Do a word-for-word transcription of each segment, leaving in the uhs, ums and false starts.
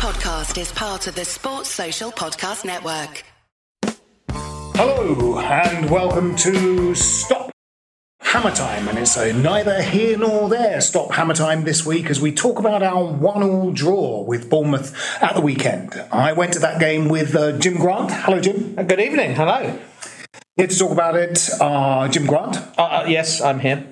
podcast is part of the Sports Social Podcast Network. Hello and welcome to Stop Hammer Time, and it's a neither here nor there Stop Hammer Time this week as we talk about our one-all draw with Bournemouth at the weekend. I went to that game with uh, Jim Grant. Hello, Jim. Good evening. Hello. Here to talk about it are uh, Jim Grant. Uh, uh, yes, I'm here.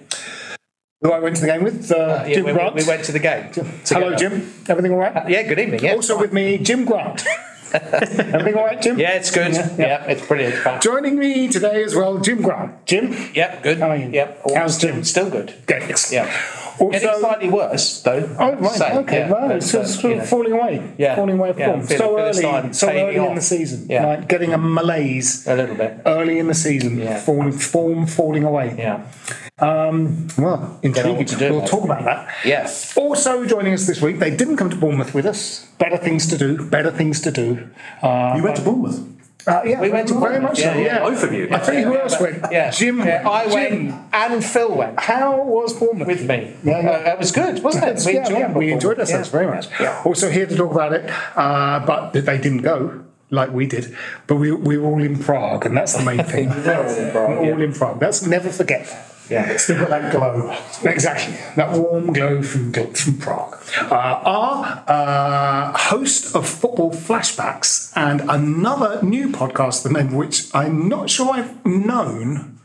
Who I went to the game with, uh, uh, yeah, Jim we, Grant. We went to the game. Hello, Jim. Everything all right? Uh, yeah, good evening. Yeah. Also with me, Jim Grant. Everything all right, Jim? Yeah, it's good. Yeah, yeah. yeah it's brilliant. Fun. Joining me today as well, Jim Grant. Jim? Yep, good. How are you? Yep. How's Jim? Still good. Good. Yeah. Also, it's slightly worse, though. Oh, right. Same. Okay, yeah. right. It's so, just you know. falling away. Yeah. Falling away of yeah, form. So early, so early off. in the season. Yeah. Like getting a malaise. A little bit. Early in the season. Yeah. Form, form falling away. Yeah. Um, well, intriguing. To do we'll talk about that. Yes. Also joining us this week, they didn't come to Bournemouth with us. Better things to do. Better things to do. Uh, you went to Bournemouth? Uh, yeah, we went to very much yeah, so. Yeah. Both of you. Yeah. I think who yeah, else went? Yeah. Jim. Yeah, I Jim. went, and Phil went. How was Bournemouth with me? Yeah, yeah. Uh, that was good, wasn't it? We, yeah, enjoyed, yeah, we enjoyed ourselves yeah. very much. Yeah. Also here to talk about it, uh, but they didn't go. Like we did, but we we were all in Prague, and that's the main thing. we were all in Prague. We're yeah. all in Prague. Let's never forget that. Yeah, it's still got that glow. Exactly, that warm glow from from Prague. Uh, our uh, host of football flashbacks and another new podcast, the name of which I'm not sure I've known.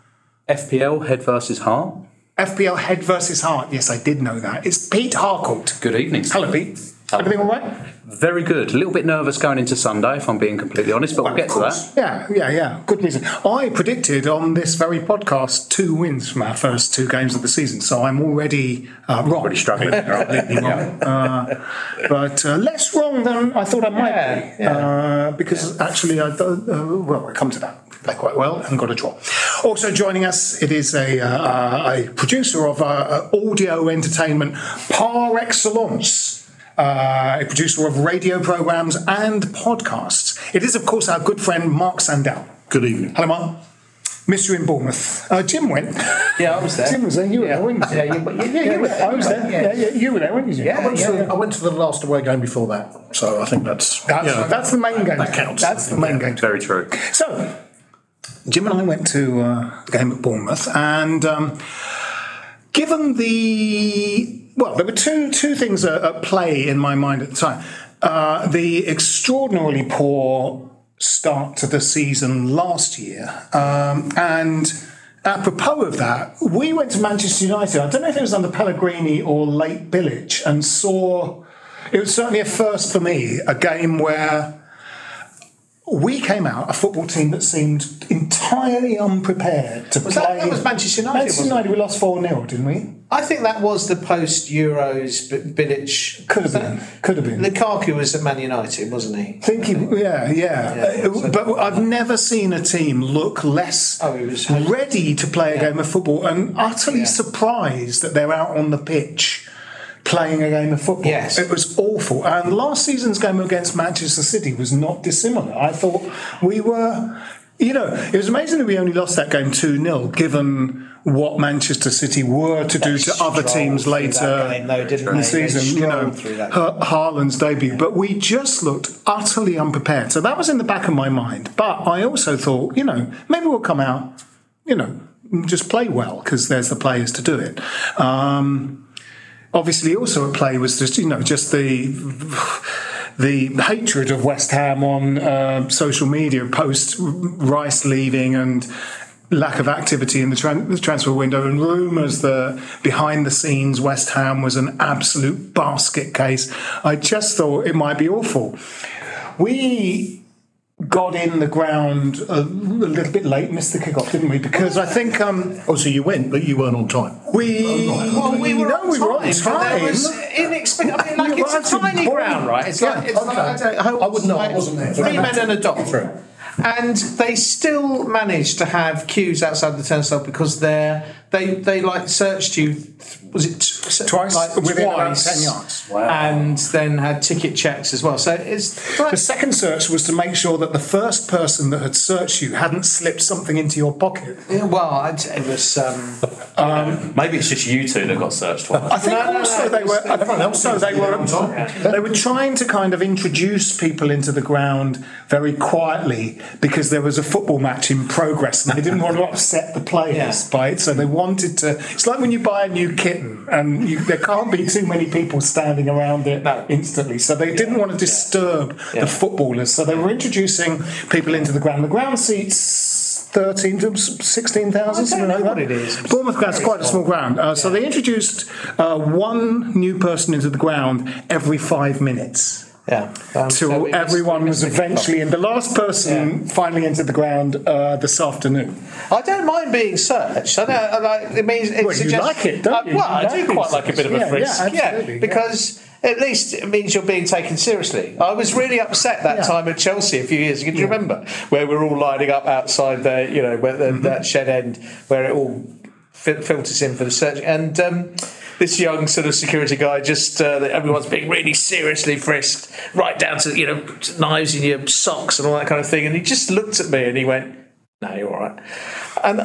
F P L Head versus Heart. F P L Head versus Heart. Yes, I did know that. It's Pete Harcourt. Good evening. Hello, Pete. Everything all right? Very good. A little bit nervous going into Sunday, if I'm being completely honest, but well, we'll get to that. Yeah, yeah, yeah. Good reason. I predicted on this very podcast two wins from our first two games of the season, so I'm already uh, wrong. Already struggling. wrong. Uh, but uh, less wrong than I thought I might yeah, be, yeah. Uh, because yeah. actually, I thought, uh, well, I come to that. Play quite well and got a draw. Also joining us, it is a, uh, a producer of uh, audio entertainment par excellence. Uh, a producer of radio programmes and podcasts. It is, of course, our good friend Mark Sandell. Good evening. Hello, Mark. Missed you in Bournemouth. Uh, Jim went. Yeah, I was there. Jim was there. You were yeah. there, weren't you? Yeah, you, yeah, yeah, you were there. I was there. Yeah, yeah, you were there, weren't you, Jim? Yeah, I went, yeah, to, yeah. I went to the last away game before that, so I think that's... That's, yeah, that's the main game. That counts. That's the main yeah, game. Very true. So, Jim and I went to uh, the game at Bournemouth, and um, given the... Well, there were two two things at play in my mind at the time. Uh, the extraordinarily poor start to the season last year. Um, and apropos of that, we went to Manchester United. I don't know if it was under Pellegrini or late Bilic, and saw... It was certainly a first for me, a game where we came out, a football team that seemed entirely unprepared to was play... That, that was Manchester United, Manchester United, we lost four nil, didn't we? I think that was the post-Euros Bilic... Could have been, could have been. Lukaku was at Man United, wasn't he? Think he yeah, yeah. yeah uh, so but I've never seen a team look less oh, was, ready to play a yeah. game of football and utterly yeah. surprised that they're out on the pitch playing a game of football. Yes. It was awful. And last season's game against Manchester City was not dissimilar. I thought we were... You know, it was amazing that we only lost that game two nil, given what Manchester City were to do to other teams later in the season. You know, Haaland's debut. But we just looked utterly unprepared. So that was in the back of my mind. But I also thought, you know, maybe we'll come out, you know, just play well, because there's the players to do it. Um, obviously, also at play was just, you know, just the... the hatred of West Ham on uh, social media post Rice leaving and lack of activity in the, tran- the transfer window, and rumours that behind the scenes West Ham was an absolute basket case. I just thought it might be awful. We got in the ground a little bit late, missed the kickoff, didn't we? Because I think... Um, oh, so you went, but you weren't on time. We... Well, we were, no, on, we were time, on time. There was inexplicable... I mean, like, it's right a tiny ground, right? It's yeah, like... It's okay. like I, I wouldn't know. Like, I wasn't there. Three men and a doctor. And they still managed to have queues outside the turnstile because they're... They, they like, searched you, was it t- twice? Like, within twice, about ten yards. Wow. And then had ticket checks as well. So it's like, the second search was to make sure that the first person that had searched you hadn't slipped something into your pocket. Yeah, well, it was... Um, Um, Maybe it's just you two that got searched for. I think no, also no, no, they were. I think also they were. Yeah. They were trying to kind of introduce people into the ground very quietly because there was a football match in progress, and they didn't want to upset the players yeah. by it. So they wanted to. It's like when you buy a new kitten, and you, there can't be too many people standing around it no. instantly. So they didn't yeah. want to disturb yeah. the footballers. So they were introducing people into the ground. The ground seats. Thirteen to sixteen thousand, something like that. It is. Bournemouth ground is quite a small ground, uh, yeah. so they introduced uh, one new person into the ground every five minutes. Yeah. Um, till so everyone was eventually, and the last person yeah. finally entered the ground uh, this afternoon. I don't mind being searched. I don't. I like, it means it well, suggests, you like it, don't you? Uh, well, you I do quite searched. Like a bit of a yeah, frisk. Yeah, yeah, because. Yeah. At least it means you're being taken seriously. I was really upset that yeah. time at Chelsea a few years ago. Do you yeah. remember where we're all lining up outside the, you know, where the, mm-hmm. that shed end where it all fil- filters in for the search? And um, this young sort of security guy, just uh, everyone's being really seriously frisked, right down to you know knives in your socks and all that kind of thing. And he just looked at me and he went, "No, you're all right." And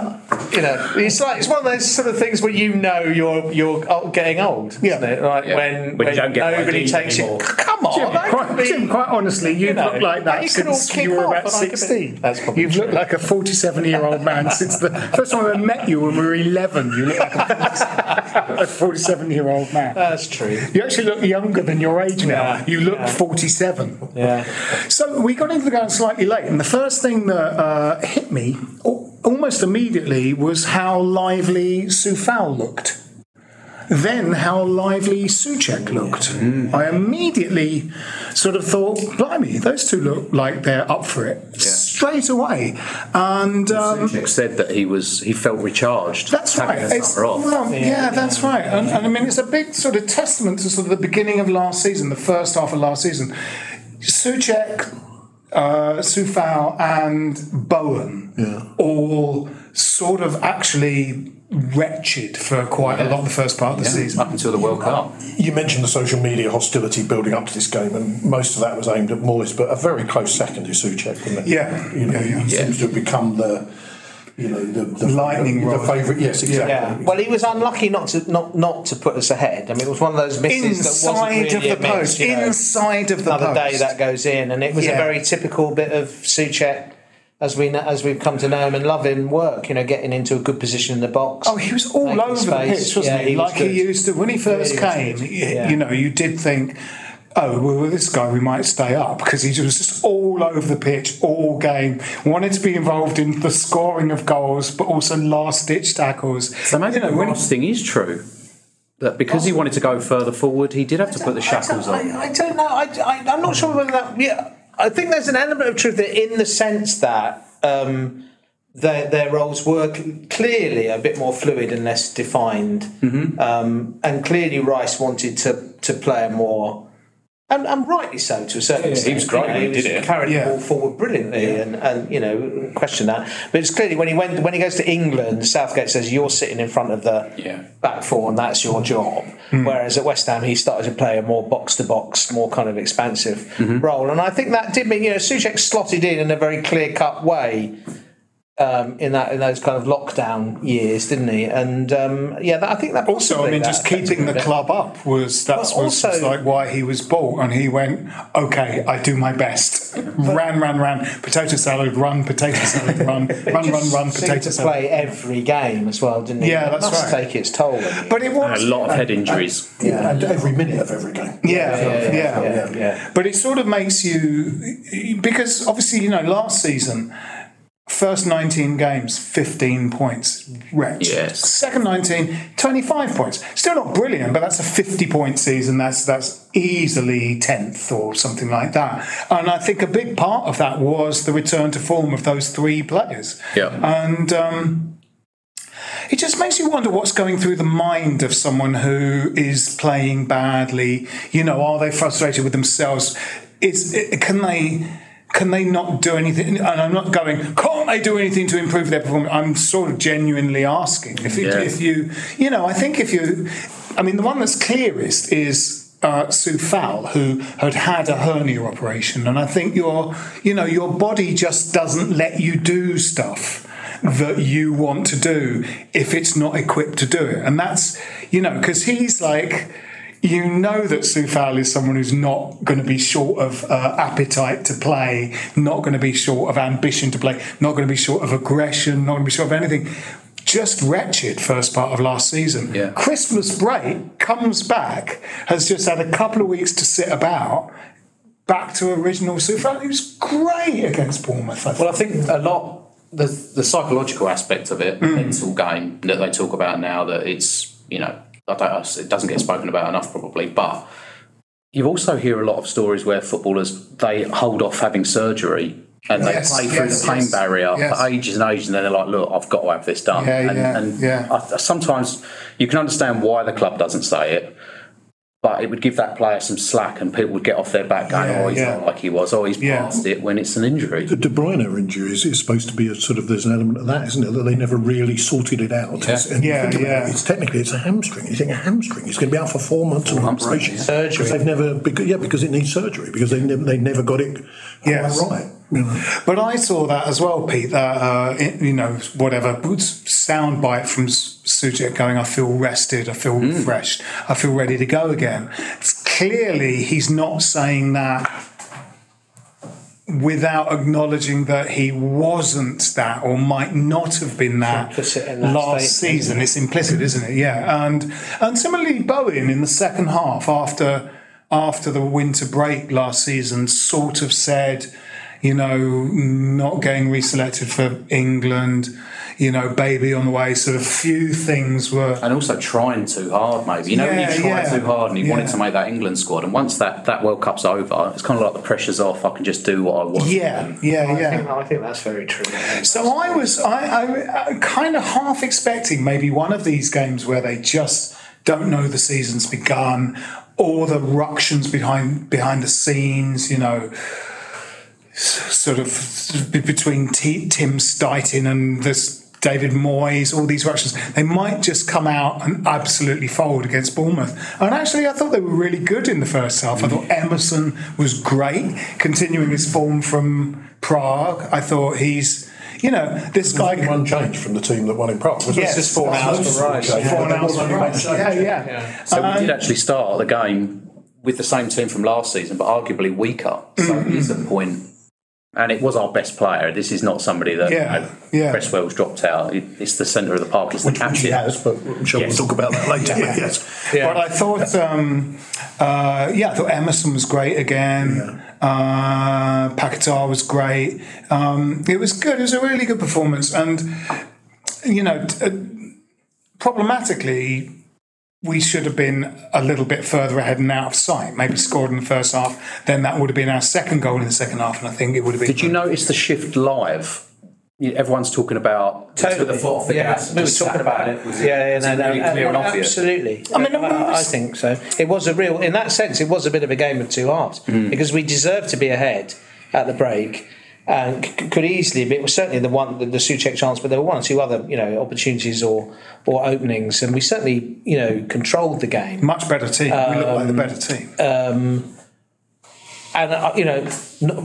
you know, it's like it's one of those sort of things where you know you're you're getting old, yeah. isn't it? Like yeah. when, when, when nobody takes it. Come on, Jim, that quite, be, Jim, quite honestly, you've you know, looked like that you since you were about sixteen. Be, that's probably you've true. Looked like a forty-seven-year-old man since the first time I met you when we were eleven. You look like a forty-seven-year-old man. That's true. You actually look younger than your age now. Yeah. You look yeah. forty-seven. Yeah. So we got into the ground slightly late, and the first thing that uh, hit me. Almost immediately was how lively Soufal looked. Then how lively Souček looked. Mm. I immediately sort of thought, blimey, those two look like they're up for it yeah. straight away. And um, Souček said that he was he felt recharged. That's right. It's, well, yeah, yeah, that's right. And, and I mean, it's a big sort of testament to sort of the beginning of last season, the first half of last season. Souček. Uh, Soufal and Bowen yeah. all sort of actually wretched for quite yeah. a lot of the first part of the yeah. season. Up until the World Cup. You mentioned the social media hostility building up to this game, and most of that was aimed at Moyes, but a very close second is Souček, wasn't it? Yeah. You know, yeah, yeah. He seems yeah. to have become the... You know, the, the lightning the, the favourite, yes, exactly. Yeah. Well, he was unlucky not to not, not to put us ahead. I mean, it was one of those misses inside that wasn't really of the a post, miss, you know, inside of the another post. Another day that goes in, and it was yeah. a very typical bit of Souček. As we as we've come to know him and love him, work you know, getting into a good position in the box. Oh, he was all over the pitch, wasn't yeah, he? he was like good. He used to when he first yeah, he came. He, yeah. You know, you did think. Oh, well, with this guy, we might stay up because he was just all over the pitch all game. Wanted to be involved in the scoring of goals, but also last-ditch tackles. So maybe you know, the last thing is true. That because he wanted to go further forward, he did have to put the shackles I on. I, I don't know. I, I, I'm not sure whether that... Yeah, I think there's an element of truth there in the sense that... Um, Their, their roles were clearly a bit more fluid and less defined. Mm-hmm. Um, and clearly Rice wanted to, to play a more... And, and rightly so, to a certain extent. Yeah, he was great. You know, he did it. Carried yeah. the ball forward brilliantly, yeah. and, and you know, question that. But it's clearly when he went when he goes to England, Southgate says you're sitting in front of the yeah. back four, and that's your job. Mm. Whereas at West Ham, he started to play a more box to box, more kind of expansive mm-hmm. role. And I think that did mean you know Souček slotted in in a very clear cut way. Um, in that in those kind of lockdown years, didn't he? And um, yeah, that, I think that also, I mean, that, just keeping the club up was that's well, was, also, was like why he was bought, and he went, okay, I do my best, ran, ran, ran, potato salad, run, potato salad, run, run, run, run, run, potato salad. Play every game as well, didn't he? Yeah, it that's must right. Take its toll, but it was and a lot of head injuries. And, yeah, and every minute of every game. Yeah, yeah, yeah, yeah, yeah, yeah. yeah. But it sort of makes you because obviously you know last season. First nineteen games, fifteen points. Wretched. Yes. Second nineteen, twenty-five points. Still not brilliant, but that's a fifty-point season. That's that's easily tenth or something like that. And I think a big part of that was the return to form of those three players. Yeah. And um, it just makes you wonder what's going through the mind of someone who is playing badly. You know, are they frustrated with themselves? Is it, can they... Can they not do anything? And I'm not going, can't they do anything to improve their performance? I'm sort of genuinely asking. If, yeah. if you, you know, I think if you, I mean, the one that's clearest is uh, Soufal, who had had a hernia operation. And I think your, you know, your body just doesn't let you do stuff. that you want to do if it's not equipped to do it. And that's, you know, because he's like, you know that Soufal is someone who's not going to be short of uh, appetite to play, not going to be short of ambition to play, not going to be short of aggression, not going to be short of anything. Just wretched first part of last season. Yeah. Christmas break, comes back, has just had a couple of weeks to sit about, back to original Soufal. He was great against Bournemouth. I well, I think a lot, the the psychological aspect of it, mm. mental game that they talk about now, that it's, you know, I don't, it doesn't get spoken about enough probably, but you also hear a lot of stories where footballers, they hold off having surgery and they yes, play through yes, the pain yes, barrier yes. for ages and ages, and then they're like, look, I've got to have this done. Yeah, and yeah, and yeah. I, sometimes you can understand why the club doesn't say it, but it would give that player some slack and people would get off their back going, yeah, oh, he's yeah. not like he was, oh, he's yeah. past it, when it's an injury. The De Bruyne injury is, is supposed to be a sort of, there's an element of that, isn't it, that they never really sorted it out. Yeah, and yeah. yeah. It, it's technically, it's a hamstring. You think a hamstring, it's going to be out for four months of operation. Yeah. Surgery. Because they've never, because, yeah, because it needs surgery, because they, ne- they never got it yes. right. Yeah. But I saw that as well, Pete, that, uh, it, you know, whatever, soundbite from Souček going, I feel rested, I feel mm. refreshed, I feel ready to go again. It's clearly, he's not saying that without acknowledging that he wasn't that or might not have been that, that last state, season. It? It's implicit, isn't it? Yeah. And, and similarly, Bowen in the second half after after the winter break last season sort of said, you know, not getting reselected for England, you know, baby on the way, sort of few things were... And also trying too hard, maybe. You know, yeah, when you try yeah. too hard and you yeah. wanted to make that England squad, and once that, that World Cup's over, it's kind of like the pressure's off, I can just do what I want. Yeah, yeah, I yeah. Think, I think that's very true. I so I was I, I, I kind of half expecting maybe one of these games where they just don't know the season's begun, or the ructions behind behind the scenes, you know... sort of between T- Tim Stuyton and this David Moyes, all these ructions, they might just come out and absolutely fold against Bournemouth. And actually, I thought they were really good in the first half. I thought Emerson was great, continuing his form from Prague. I thought he's... You know, this guy... One change from the team that won in Prague. Was yes, just four hours from Rice. Four hours from Rice, yeah, yeah. So um, we did actually start the game with the same team from last season, but arguably weaker. So mm-hmm. here's the point... And it was our best player. This is not somebody that yeah, you know, yeah. Cresswell's dropped out. It's the centre of the park. It's the captain. Which he has, but I'm sure yes. we'll talk about that later. yeah. But, yes. yeah. but I thought, um, uh, yeah, I thought Emerson was great again. Yeah. Uh, Paquetá was great. Um, it was good. It was a really good performance. And, you know, uh, problematically... we should have been a little bit further ahead and out of sight. Maybe scored in the first half, then that would have been our second goal in the second half, and I think it would have been... Did you notice the shift live? Everyone's talking about... Totally. The fourth, yeah, yeah. we were talking about it. Was it yeah, yeah, no, no, really no, clear no, and obvious? Absolutely. I mean, I, I think so. It was a real... In that sense, it was a bit of a game of two halves, mm. because we deserved to be ahead at the break, and could easily be, it was certainly the one, the, the Souček chance, but there were one or two other, you know, opportunities or or openings, and we certainly, you know, controlled the game. Much better team. Um, we looked like the better team. Um, and uh, you know,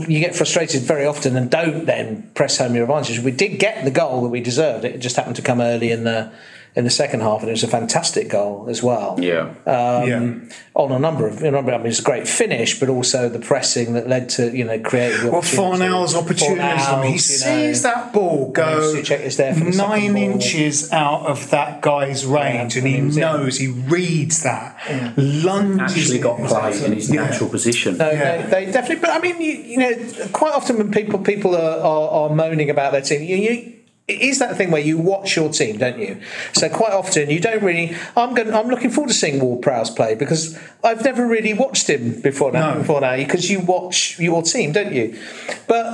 you get frustrated very often and don't then press home your advantage. We did get the goal that we deserved. It just happened to come early in the in the second half, and it was a fantastic goal as well. Yeah, um, yeah. On a number of, you know, I mean, it's a great finish, but also the pressing that led to, you know, creating. Well, Fornell's opportunity. Fornell, he sees know, that ball go nine inches ball. out of that guy's range, yeah, and he knows, in. he reads that. Yeah. Lunges. Actually got played in his yeah. natural position. No, yeah. they, they definitely. But I mean, you, you know, quite often when people people are, are, are moaning about their team, you. you It is that thing where you watch your team, don't you? So quite often you don't really. I'm going. I'm looking forward to seeing Ward-Prowse play, because I've never really watched him before now. No. Before now, because you watch your team, don't you? But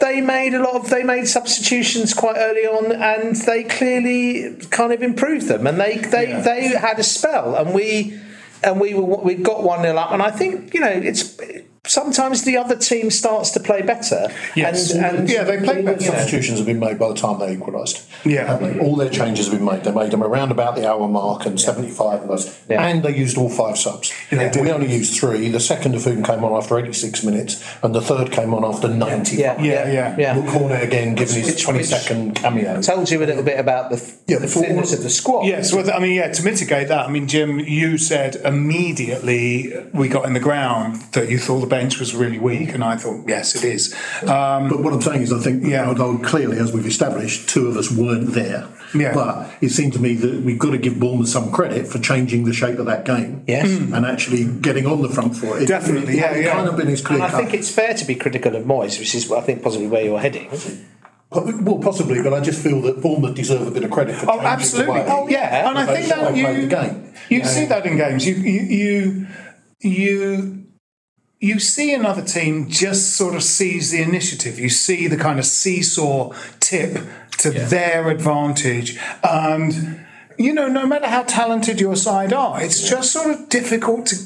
they made a lot of. They made substitutions quite early on, and they clearly kind of improved them. And they they, yeah. they had a spell, and we and we were, we got one nil up. And I think, you know, it's sometimes the other team starts to play better. Yes. And, and yeah, they played better. Substitutions have been made by the time they equalised. Yeah. Um, all their changes have been made. They made them around about the hour mark and yeah. seventy-five of us. Yeah. And they used all five subs. Yeah. We only used three. The second of whom came on after eighty-six minutes and the third came on after ninety. Yeah, yeah, yeah. yeah. yeah. We'll call it again, given his twenty-second cameo. Tells you a little bit about the, th- yeah, the thinness of the squad. Yes, well, I mean, yeah, to mitigate that, I mean, Jim, you said immediately we got in the ground that you thought the bench was really weak, and I thought, yes, it is. Um, but what I'm saying is, I think, yeah. although clearly, as we've established, two of us weren't there. Yeah. But it seemed to me that we've got to give Bournemouth some credit for changing the shape of that game. Yes. Mm. And actually getting on the front foot. It, Definitely, it, yeah, it yeah. kind of been his clear and I cut. think it's fair to be critical of Moyes, which is, I think, possibly where you're heading. Well, possibly, but I just feel that Bournemouth deserve a bit of credit for changing. Oh, absolutely. Oh, yeah. And I think that you played the game. You yeah. see that in games. You you you you you see another team just sort of seize the initiative. You see the kind of seesaw tip to yeah. their advantage, and you know, no matter how talented your side are, it's yeah. just sort of difficult to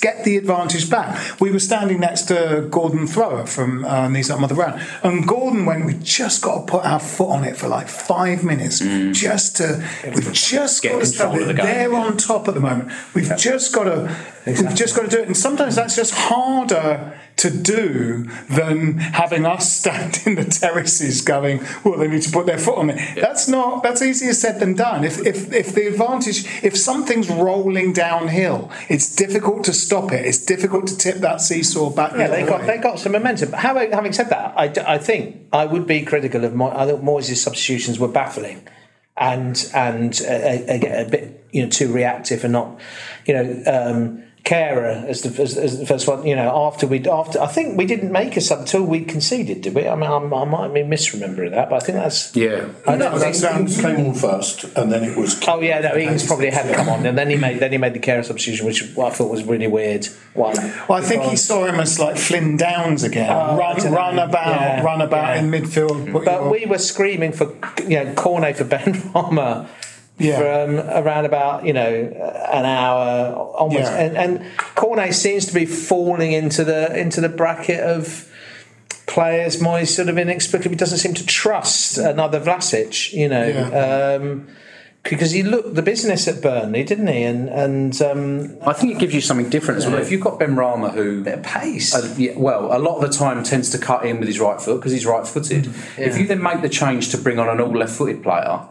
get the advantage back. We were standing next to Gordon Thrower from uh, Knees Up Mother Brown, and Gordon went, we just got to put our foot on it for like five minutes mm. just to we've just get got to stop it. The they're yeah. on top at the moment. We've yeah. just got to exactly. we've just got to do it, and sometimes that's just harder to do than having us stand in the terraces going, well, they need to put their foot on it. Yeah. That's not, that's easier said than done. If, if if the advantage, if something's rolling downhill, it's difficult to stop it. It's difficult to tip that seesaw back. Yeah, they got, they got some momentum. However, having said that, I, I think I would be critical of, Mo- I think Moyes' substitutions were baffling and, and uh, a, a bit, you know, too reactive and not, you know, um, Carer as the as, as the first one, you know. After we after, I think we didn't make a sub until we conceded, did we? I mean, I, I might be misremembering that, but I think that's yeah. I no, that sounds came on first, and then it was. Oh yeah, no, Ings probably had yeah. come on, and then he made then he made the Carer substitution, which I thought was really weird. One. Well, I think he saw him as like Flynn Downs again, oh, run, run about, yeah, run about yeah. in midfield. But, but we were screaming for you know corner for Benrahma. Yeah. From around about you know an hour onwards, yeah. and and Cornet seems to be falling into the into the bracket of players Moyes sort of inexplicably doesn't seem to trust another Vlasic, you know, yeah. um, because he looked the business at Burnley, didn't he? And and um, I think it gives you something different as well. If you've got Benrahma, who a bit of pace, uh, yeah, well, a lot of the time tends to cut in with his right foot because he's right-footed. Yeah. If you then make the change to bring on an all left-footed player,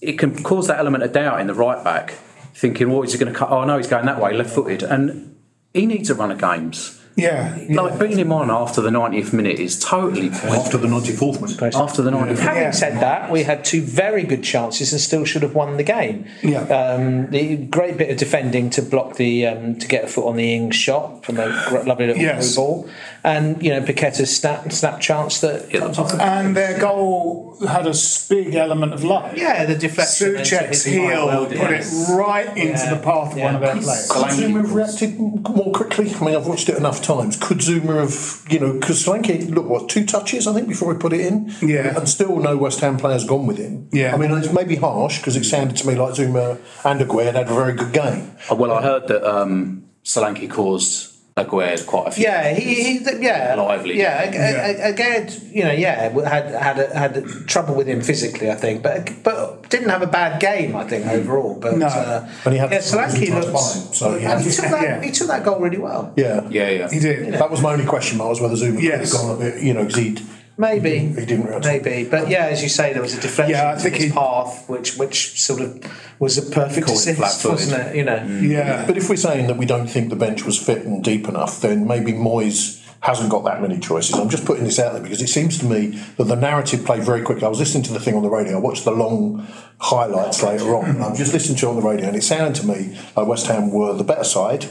it can cause that element of doubt in the right back, thinking, well, is he going to cut? Oh, no, he's going that way, left footed. And he needs a run of games. Yeah. yeah. Like bringing him on after the ninetieth minute is totally pointless. After the ninety-fourth minute. After the ninetieth minute. Having yeah. said that, we had two very good chances and still should have won the game. Yeah. Um, the great bit of defending to block the, um, to get a foot on the Ings shot from a lovely little yes. ball. And, you know, Paquetá's snap, snap chance that comes off. And their goal had a big element of luck. Yeah, the deflection. Souček's heel well put yes. it right into yeah. the path of yeah. one of their players. Could Zouma have reacted more quickly? I mean, I've watched it enough times. Could Zouma have, you know, because Solanke, look, what, two touches, I think, before he put it in? Yeah. And still no West Ham player's gone with him. Yeah. I mean, it's maybe harsh because it sounded to me like Zouma and Aguirre had a very good game. Oh, well, I heard that um, Solanke caused Aguirre quite a few. Yeah, he, he yeah, lively. Yeah, yeah. Aguirre, you know, yeah, had had a, had trouble with him physically, I think, but but didn't have a bad game, I think, overall. But no, uh, but he had yeah, Solanke looked fine. So yeah. and he took that yeah. he took that goal really well. Yeah, yeah, yeah. He did. You know. That was my only question mark was whether Zouma yes. could have gone a bit, you know, because he'd. Maybe he didn't realize. Maybe, but yeah, as you say, there was a deflection yeah, I think his he, path, which which sort of was a perfect assist, wasn't it? You know. Mm. Yeah. But if we're saying that we don't think the bench was fit and deep enough, then maybe Moyes hasn't got that many choices. I'm just putting this out there because it seems to me that the narrative played very quickly. I was listening to the thing on the radio. I watched the long highlights later on. And I was just listening to it on the radio, and it sounded to me like West Ham were the better side.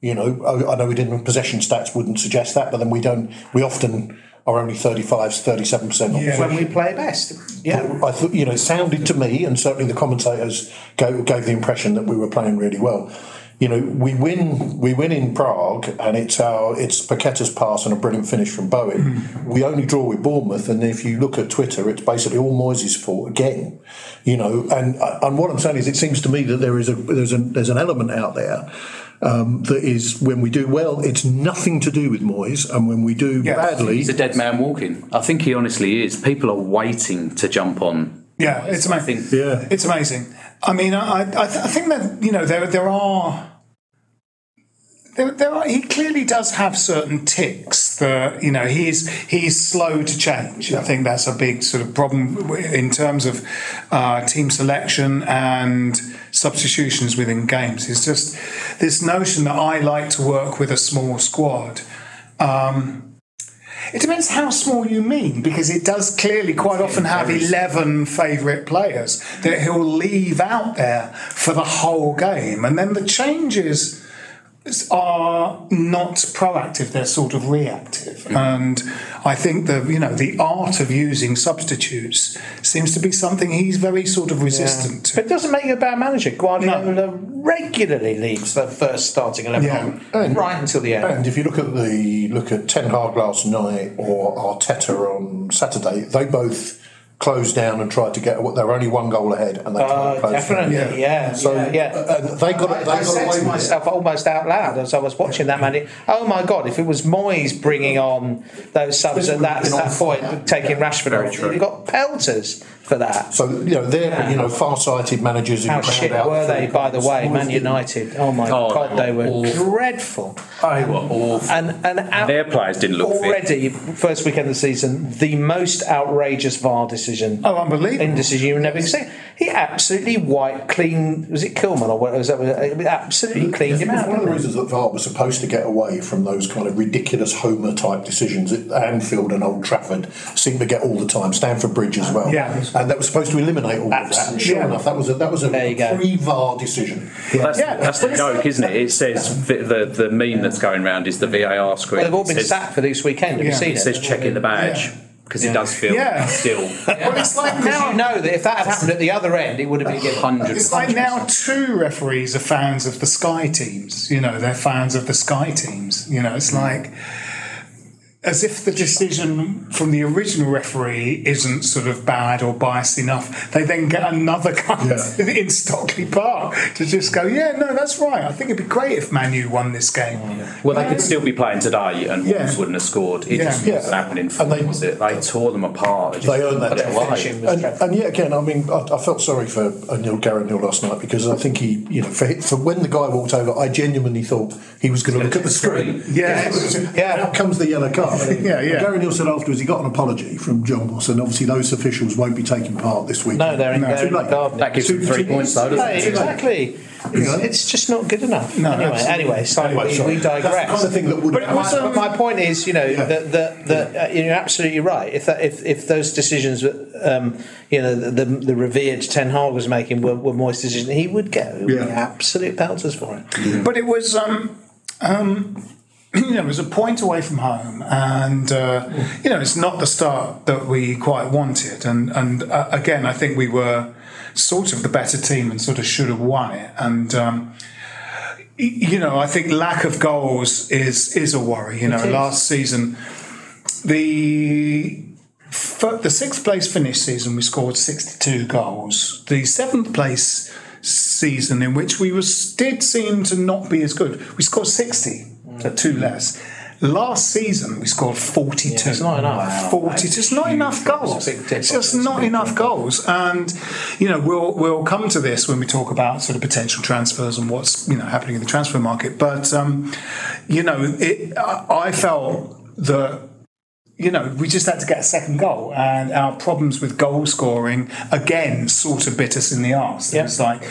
You know, I know we didn't possession stats wouldn't suggest that, but then we don't. We often. Are only thirty-five, thirty-seven percent off yeah. when we play best. Yeah, but I thought you know, it sounded to me, and certainly the commentators gave, gave the impression that we were playing really well. You know, we win, we win in Prague, and it's our it's Paquetá's pass and a brilliant finish from Bowen. Mm-hmm. We only draw with Bournemouth, and if you look at Twitter, it's basically all Moyes' fault again. You know, and and what I'm saying is, it seems to me that there is a there's a there's an element out there um, that is, when we do well, it's nothing to do with Moyes, and when we do yeah. badly... He's a dead man walking. I think he honestly is. People are waiting to jump on. Yeah, it's amazing. Yeah. It's amazing. I mean, I I, th- I think that, you know, there there are... There, there are, he clearly does have certain tics that, you know, he's he's slow to change. I think that's a big sort of problem in terms of uh, team selection and substitutions within games. It's just this notion that I like to work with a small squad. Um, it depends how small you mean, because it does clearly quite often have eleven favourite players that he'll leave out there for the whole game. And then the changes... are not proactive, they're sort of reactive. And I think the, you know, the art of using substitutes seems to be something he's very sort of resistant yeah. to. But it doesn't make you a bad manager. Guardiola no. regularly leaves the first starting eleven yeah. on, right until the end. And if you look at the look at Ten Hag last night or Arteta on Saturday, they both closed down and tried to get. They were only one goal ahead, and they uh, closed definitely, down. definitely, yeah, yeah. So yeah, yeah. Uh, they got. I, they I got said away to myself with it. Almost out loud as I was watching yeah. that man. Oh my God! If it was Moyes bringing on those subs at that, that point, fire. taking yeah. Rashford out, you got pelters for that. So you know they're yeah. you know far-sighted managers. How shit were they, by the way? Man United. Oh my oh, God, they were, they were dreadful. They were awful. And and out, their players didn't look already. Fit. First weekend of the season, the most outrageous V A R decision. Oh, unbelievable. Indecision you've never seen. He absolutely white, clean, was it Kilman or what was that? Absolutely cleaned him out. One of the reasons that V A R was supposed to get away from those kind of ridiculous Homer type decisions at Anfield and Old Trafford seemed to get all the time, Stamford Bridge as well. Yeah. And that was supposed to eliminate all absolutely. Of that. And sure yeah. enough, that was a, that was a pre-V A R decision. Yeah. That's, yeah. that's the joke, isn't it? It says the, the, the meme that's going around is the V A R screen. Well, they've all been says, sacked for this weekend. Have yeah. you seen it? It says check in the badge. Yeah. Because yeah. it does feel yeah. still. Yeah. Well, it's like now I know that if that had happened at the other end, it would have been a hundred. It's like now two referees are fans of the Sky teams. You know, they're fans of the Sky teams. You know, it's like as if the decision from the original referee isn't sort of bad or biased enough. They then get another kind yeah. in Stockley Park to just go, yeah, no, that's right. I think it'd be great if Man U won this game. Oh, yeah. Well, they um, could still be playing today and yeah. Wolves wouldn't have scored. It yeah. just yeah. wasn't happening for them, was it? They tore them apart. Just, they earned that. And, and yet again, I mean, I, I felt sorry for Neil Garrett Neil last night because I think he, you know, for, for when the guy walked over, I genuinely thought he was going to look at the screen. screen. Yeah. yeah. yeah. Out comes the yellow card. I mean, yeah, yeah. Gary Neal said afterwards he got an apology from John Moss, and obviously those officials won't be taking part this week. No, they're in no, the garden. That gives them three points, though, doesn't it? Exactly. It's, it's just not good enough. No, anyway, anyway, so anyway, we, we digress. That's the kind of thing that would but my, my point is, you know, yeah. that that, that yeah. uh, you're absolutely right. If that, if if those decisions, um, you know, the, the the revered Ten Hag was making were, were Moyes' decision, he would get yeah. absolute pelters for it. Yeah. But it was. Um, um, You know, it was a point away from home, and uh, you know, it's not the start that we quite wanted. And and uh, again, I think we were sort of the better team and sort of should have won it. And um, you know, I think lack of goals is is a worry. You know, last season, the the sixth place finish season, we scored sixty-two goals. The seventh place season, in which we was did seem to not be as good, we scored sixty. So two less. Last season we scored forty-two. Yeah, it's not enough. forty-two. It's not enough goals. It's just not enough goals. And you know, we'll we'll come to this when we talk about sort of potential transfers and what's you know happening in the transfer market. But um, you know, it, I, I felt that. You know, we just had to get a second goal, and our problems with goal scoring again sort of bit us in the arse. Yep. It's like.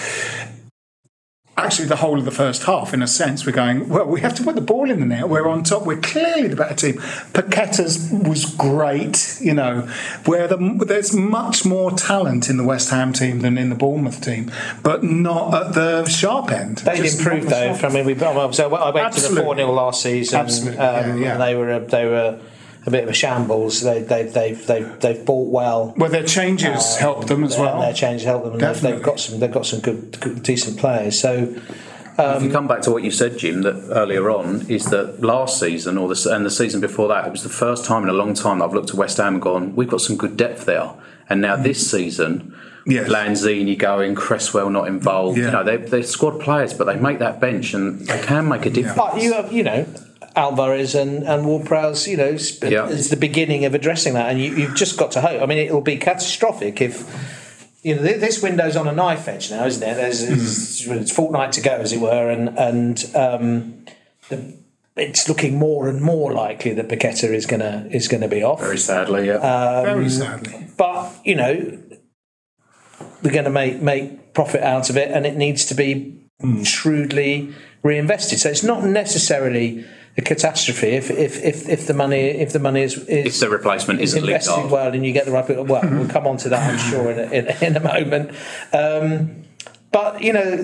Actually, the whole of the first half, in a sense, we're going, well, we have to put the ball in the net. We're on top. We're clearly the better team. Paquetá's was great, you know, where the, there's much more talent in the West Ham team than in the Bournemouth team, but not at the sharp end. They'd Just improved, though. From, I mean, we, so I went Absolutely. to the four nil last season. Absolutely. Um, yeah, yeah. And they were... They were a bit of a shambles. They, they, they've, they've, they've bought well. Well, their changes um, help them as well. Their changes help them. And they've, they've got some. They've got some good, good decent players. So, Um, if you come back to what you said, Jim, that earlier on, is that last season or the, and the season before that, it was the first time in a long time that I've looked at West Ham and gone, we've got some good depth there. And now mm. this season, yes. Lanzini going, Cresswell not involved. Yeah. You know, they're, they're squad players, but they make that bench and they can make a difference. Yeah. But you have, you know, Alvarez and, and Ward-Prowse, you know, is yeah. the beginning of addressing that. And you, you've just got to hope. I mean, it'll be catastrophic if... You know, this window's on a knife edge now, isn't it? There's, mm. It's fortnight to go, as it were, and and um, the, it's looking more and more likely that Paquetá is gonna is gonna be off. Very sadly, yeah. Um, Very sadly. But you know, we're going to make make profit out of it, and it needs to be mm. shrewdly reinvested. So it's not necessarily a catastrophe if if if, if the money if the money is, is if the replacement isn't invested Lingard. Well, and you get the right people. Well, we'll come on to that, I'm sure, in a, in, in a moment. Um, but you know,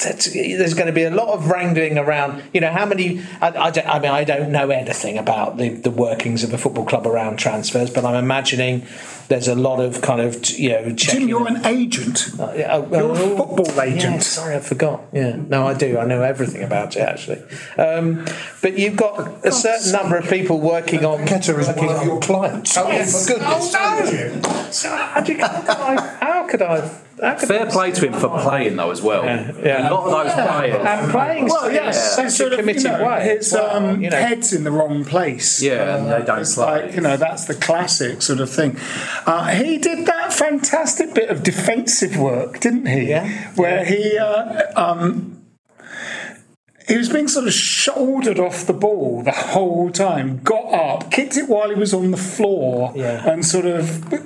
there's going to be a lot of wrangling around. You know, how many? I, I, don't, I mean, I don't know anything about the, the workings of a football club around transfers, but I'm imagining there's a lot of kind of you know. Jim, you're an agent. Uh, uh, you're a football agent. Yeah, sorry, I forgot. Yeah, no, I do. I know everything about it actually. Um, but you've got a certain number of people working on. Paquetá is one of your clients. Oh, yes. Oh, no! So how could I? How could I Fair play to him for playing though as well. Yeah, yeah. A lot of those yeah. players and playing. Well, yes, yeah. They sort of, you know, way. His well, um, you know. head's in the wrong place. Yeah, uh, they don't play. Like, you know, that's the classic sort of thing. Uh, he did that fantastic bit of defensive work, didn't he? Yeah. Where yeah. he. Uh, um, He was being sort of shouldered off the ball the whole time, got up, kicked it while he was on the floor, yeah. and sort of, uh,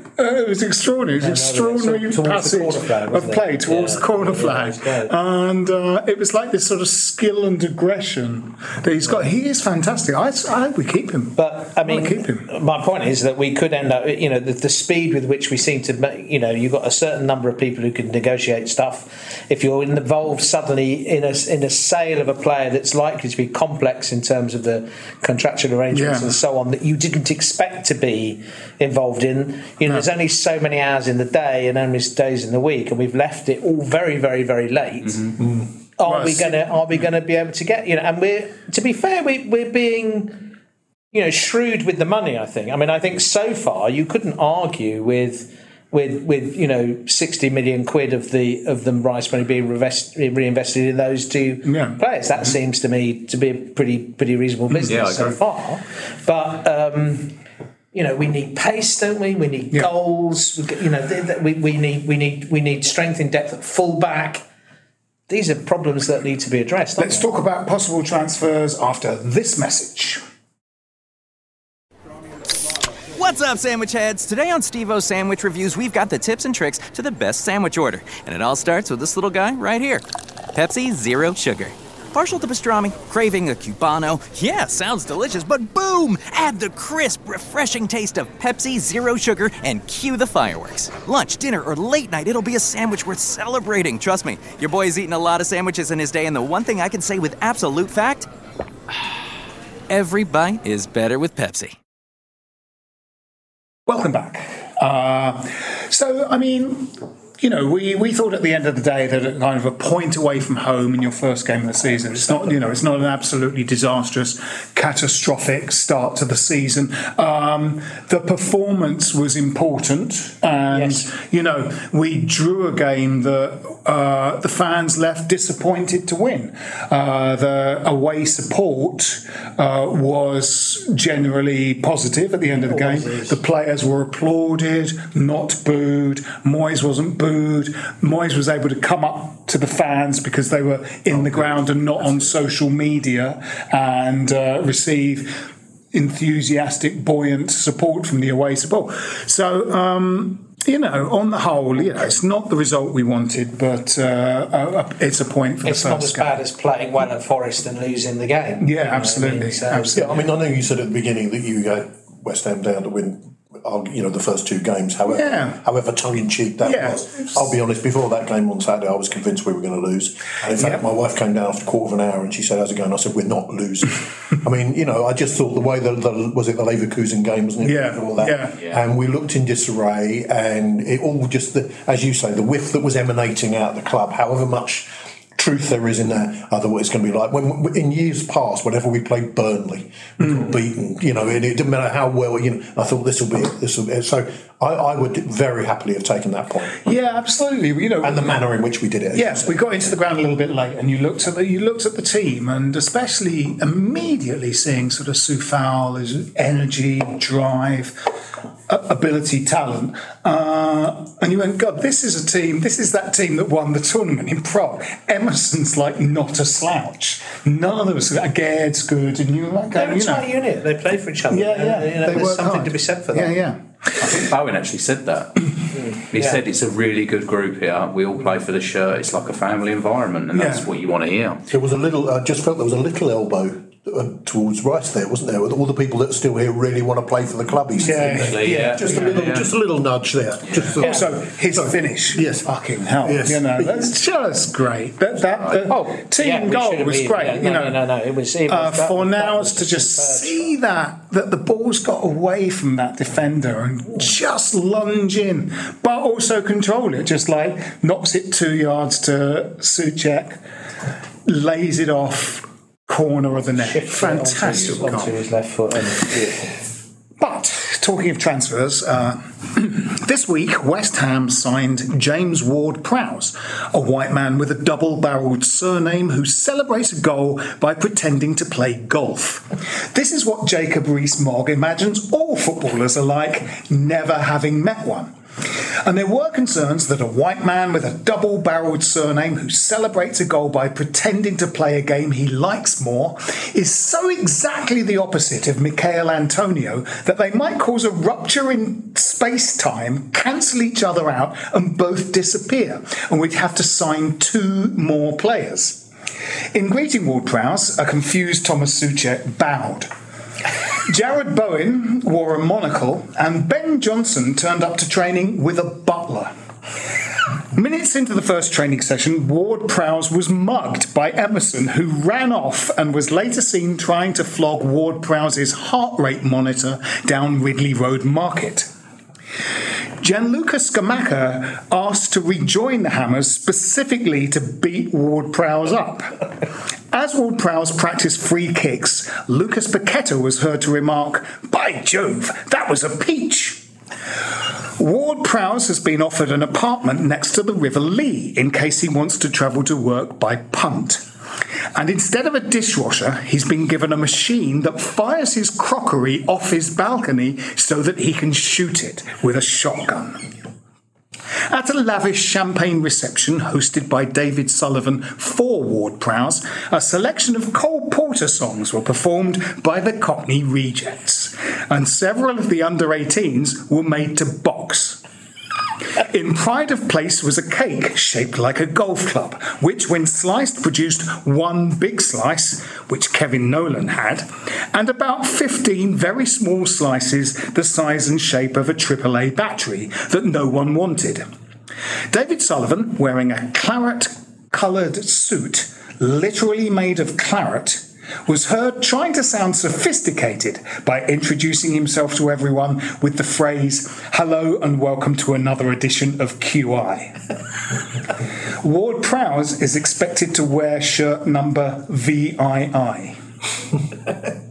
it was extraordinary, yeah, extraordinary no, sort of passage flag, of play it? towards yeah, the corner flag. Yeah, and uh, it was like this sort of skill and aggression that he's got. He is fantastic. I, I hope we keep him. But, I mean, I keep him. My point is that we could end up, you know, the, the speed with which we seem to, you know, you've got a certain number of people who can negotiate stuff. If you're involved suddenly in a, in a sale of a player, that's likely to be complex in terms of the contractual arrangements yeah. and so on that you didn't expect to be involved in. You know, no. There's only so many hours in the day and only days in the week, and we've left it all very, very, very late. Mm-hmm. Are well, we going to? Are we going to be able to get? You know, and we're to be fair, we, we're being, you know, shrewd with the money. I think. I mean, I think so far you couldn't argue with. With with you know sixty million quid of the of the Rice money being reinvest, reinvested in those two yeah. players, that mm-hmm. seems to me to be a pretty pretty reasonable business yeah, so far. But um, you know we need pace, don't we? We need yeah. goals. We, you know th- th- we we need we need we need strength in depth at full back. These are problems that need to be addressed. Let's they? talk about possible transfers after this message. What's up, sandwich heads? Today on Steve-O's Sandwich Reviews, we've got the tips and tricks to the best sandwich order. And it all starts with this little guy right here. Pepsi Zero Sugar. Partial to pastrami, craving a Cubano. Yeah, sounds delicious, but boom! Add the crisp, refreshing taste of Pepsi Zero Sugar and cue the fireworks. Lunch, dinner, or late night, it'll be a sandwich worth celebrating. Trust me, your boy's eaten a lot of sandwiches in his day, and the one thing I can say with absolute fact, every bite is better with Pepsi. Welcome back. Uh, so, I mean, you know, we, we thought at the end of the day that kind of a point away from home in your first game of the season, it's not, you know, it's not an absolutely disastrous, catastrophic start to the season. Um, the performance was important. And, yes. you know, we drew a game that uh, the fans left disappointed to win. Uh, the away support uh, was generally positive at the end of the game. The players were applauded, not booed. Moyes wasn't booed. Moyes was able to come up to the fans because they were in the ground and not on social media and uh, receive enthusiastic, buoyant support from the away support. So, um, you know, on the whole, you know, it's not the result we wanted, but uh, it's a point for it's the first It's not as game. bad as playing well at Forest and losing the game. Yeah, absolutely. I mean? So, absolutely. Yeah, I mean, I know you said at the beginning that you go West Ham down to win, you know, the first two games. However, yeah. however tongue-in-cheek that yeah. was. I'll be honest, before that game on Saturday, I was convinced we were going to lose. And in fact, yeah. my wife came down after a quarter of an hour and she said, how's it going? I said, we're not losing. I mean, you know, I just thought the way that, the, was it the Leverkusen game, wasn't it? Yeah. All that. Yeah. yeah. And we looked in disarray and it all just, the, as you say, the whiff that was emanating out of the club, however much truth there is in that, I thought it's going to be like when in years past, whenever we played Burnley, we mm. were beaten. You know, it, it didn't matter how well. You know, I thought this will be this will be it. So I, I would very happily have taken that point. Yeah, absolutely. You know, and the manner in which we did it. Yes, we got into the ground a little bit late, and you looked at the, you looked at the team, and especially immediately seeing sort of Soufal's energy, drive, ability, talent, uh, and you went, God, this is a team, this is that team that won the tournament in Prague. Emerson's like not a slouch, none of us, Gaird's good, and you were like, they're a you tight know. unit, they play for each other, yeah, yeah. And, you know, they there's something hard. to be said for that. Yeah, yeah. I think Bowen actually said that. He yeah. said it's a really good group here. We all play for the shirt. It's like a family environment, and yeah. that's what you want to hear. There was a little. I just felt there was a little elbow towards Rice there, wasn't there? With all the people that are still here really want to play for the club. He's yeah. yeah, yeah, just yeah, a little, yeah. just a little nudge there. Yeah. Just a, yeah. So his so, finish, yes, fucking hell, yes. you know, that's just great. That that right. the, oh, team yeah, goal was been, great. Yeah, no, you know, no, no, no, no, it was, it was uh, that, for now to just see shot. that that the ball's got away from that defender and Ooh. just lunge in, but also control it. Just like knocks it two yards to Souček, lays it off. Corner of the net. Shifted fantastic onto, onto his left foot. But talking of transfers, uh, this week West Ham signed James Ward-Prowse, a white man with a double-barrelled surname who celebrates a goal by pretending to play golf. This is what Jacob Rees-Mogg imagines all footballers are like, never having met one. And there were concerns that a white man with a double-barrelled surname who celebrates a goal by pretending to play a game he likes more is so exactly the opposite of Michail Antonio that they might cause a rupture in space-time, cancel each other out, and both disappear. And we'd have to sign two more players. In greeting Ward-Prowse, a confused Thomas Souček bowed. Jared Bowen wore a monocle, and Ben Johnson turned up to training with a butler. Minutes into the first training session, Ward-Prowse was mugged by Emerson, who ran off and was later seen trying to flog Ward-Prowse's heart rate monitor down Ridley Road Market. Gianluca Scamacca asked to rejoin the Hammers specifically to beat Ward-Prowse up. As Ward-Prowse practiced free kicks, Lucas Paquetá was heard to remark, "By Jove, that was a peach!" Ward-Prowse has been offered an apartment next to the River Lea in case he wants to travel to work by punt. And instead of a dishwasher, he's been given a machine that fires his crockery off his balcony so that he can shoot it with a shotgun. At a lavish champagne reception hosted by David Sullivan for Ward-Prowse, a selection of Cole Porter songs were performed by the Cockney Rejects, and several of the under eighteens were made to box. In pride of place was a cake shaped like a golf club, which, when sliced, produced one big slice, which Kevin Nolan had, and about fifteen very small slices the size and shape of a triple A battery that no one wanted. David Sullivan, wearing a claret-coloured suit, literally made of claret, was heard trying to sound sophisticated by introducing himself to everyone with the phrase, "Hello and welcome to another edition of Q I." Ward-Prowse is expected to wear shirt number V I I.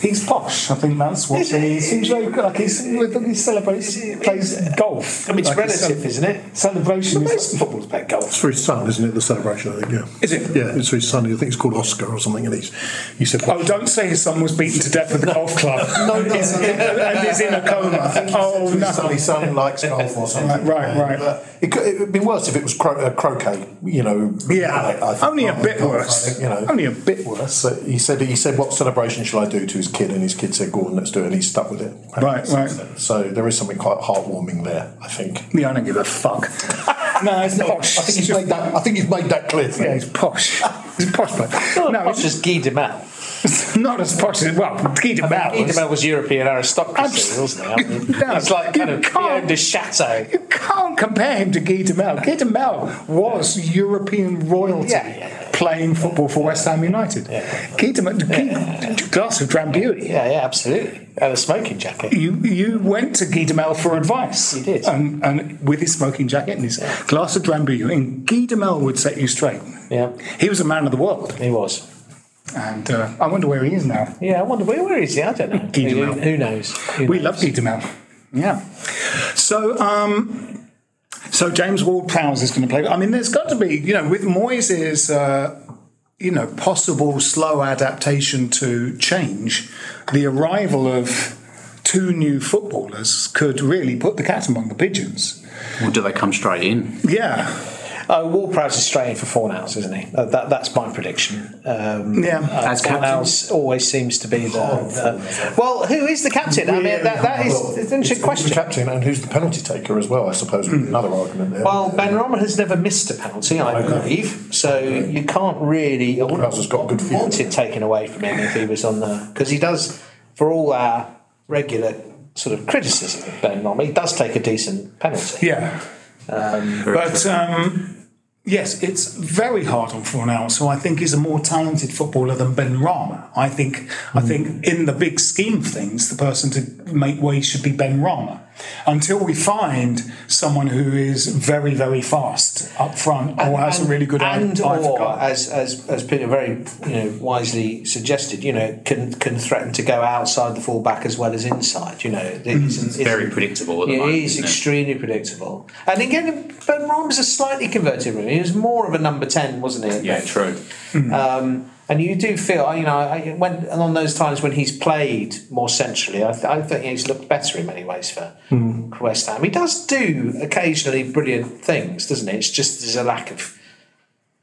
He's posh, I think that's what he is. He's very good, like he's, he celebrates, he plays golf. I mean, it's like relative, isn't it? Celebration is most football's about golf. It's for his son, isn't it, the celebration, I think, yeah. Is it? Yeah, it's for his son, I think it's called Oscar or something, and he's, he said... Oh, don't say his son was beaten to death with a golf club. No, no, he's, no, no, no. And is in a coma. I think oh, no. Son, his son likes golf or something. Right, right. right. It would be worse if it was cro- uh, croquet, you know. Yeah, I, I think, only a bit golf, worse. Think, you know. Only a bit worse. So he said, he said, what celebration shall I do? To his kid, and his kid said, "Gordon, let's do it," and he's stuck with it. Right, right. So there is something quite heartwarming there, I think. Yeah, I don't give a fuck. No, it's not. Posh. I think he's made that. I think he's made that clear. Yeah, he's posh. He's a posh bloke. No, no, it's just Guy de Mal. Not as posh as well. Guy de Mal. Guy de Mal was European aristocracy, Abs- wasn't he? I mean, no, it's like kind of he owned a chateau. You can't compare him to Guy de Mal. Guy de Mal was yeah. European royalty. Yeah, yeah, yeah. Playing football for West Ham United. Yeah. Guy de Mal, yeah. glass of Drambuie. Yeah, yeah, absolutely. And a smoking jacket. You you went to Guy de Mal for advice. You did. And, and with his smoking jacket and his yeah. glass of Drambuie, and Guy de Mal would set you straight. Yeah. He was a man of the world. He was. And uh, I wonder where he is now. Yeah, I wonder where, where is he? I don't know. Who, who knows? Who we knows? Love Peter Mel. Yeah. So, um, so James Ward-Prowse is going to play. I mean, there's got to be, you know, with Moyes' uh, you know, possible slow adaptation to change, the arrival of two new footballers could really put the cat among the pigeons. Or do they come straight in? Yeah. Uh, Ward-Prowse is straight in for Fornals, isn't he? Uh, that, that's my prediction. Um, yeah, uh, as Fornals always seems to be the. Uh, well, who is the captain? I mean, that, that is well, it's an interesting it's, question. Who's the captain and who's the penalty taker as well? I suppose would be another argument there. Well, Benrahma has never missed a penalty, I okay. believe. So okay. you can't really. Ward-Prowse has got a good feeling. Want it taken away from him if he was on the because he does for all our regular sort of criticism of Benrahma, he does take a decent penalty. Yeah, um, but. Um, Yes, it's very hard on Fornals, who I think is a more talented footballer than Benrahma. I think, mm. I think, in the big scheme of things, the person to make way should be Benrahma. Until we find someone who is very, very fast up front, or and, has and, a really good and eye, or eye as as as Peter very you know wisely suggested, you know, can can threaten to go outside the fullback as well as inside. You know, it's, mm. it's, it's very predictable. At the it moment, is extremely it? predictable. And again, Benrahma's a slightly converted room. He was more of a number ten, wasn't he? Yeah, true. Mm. Um, and you do feel, you know, when on those times when he's played more centrally, I, th- I think he's looked better in many ways for mm. West Ham. He does do occasionally brilliant things, doesn't he? It's just there's a lack of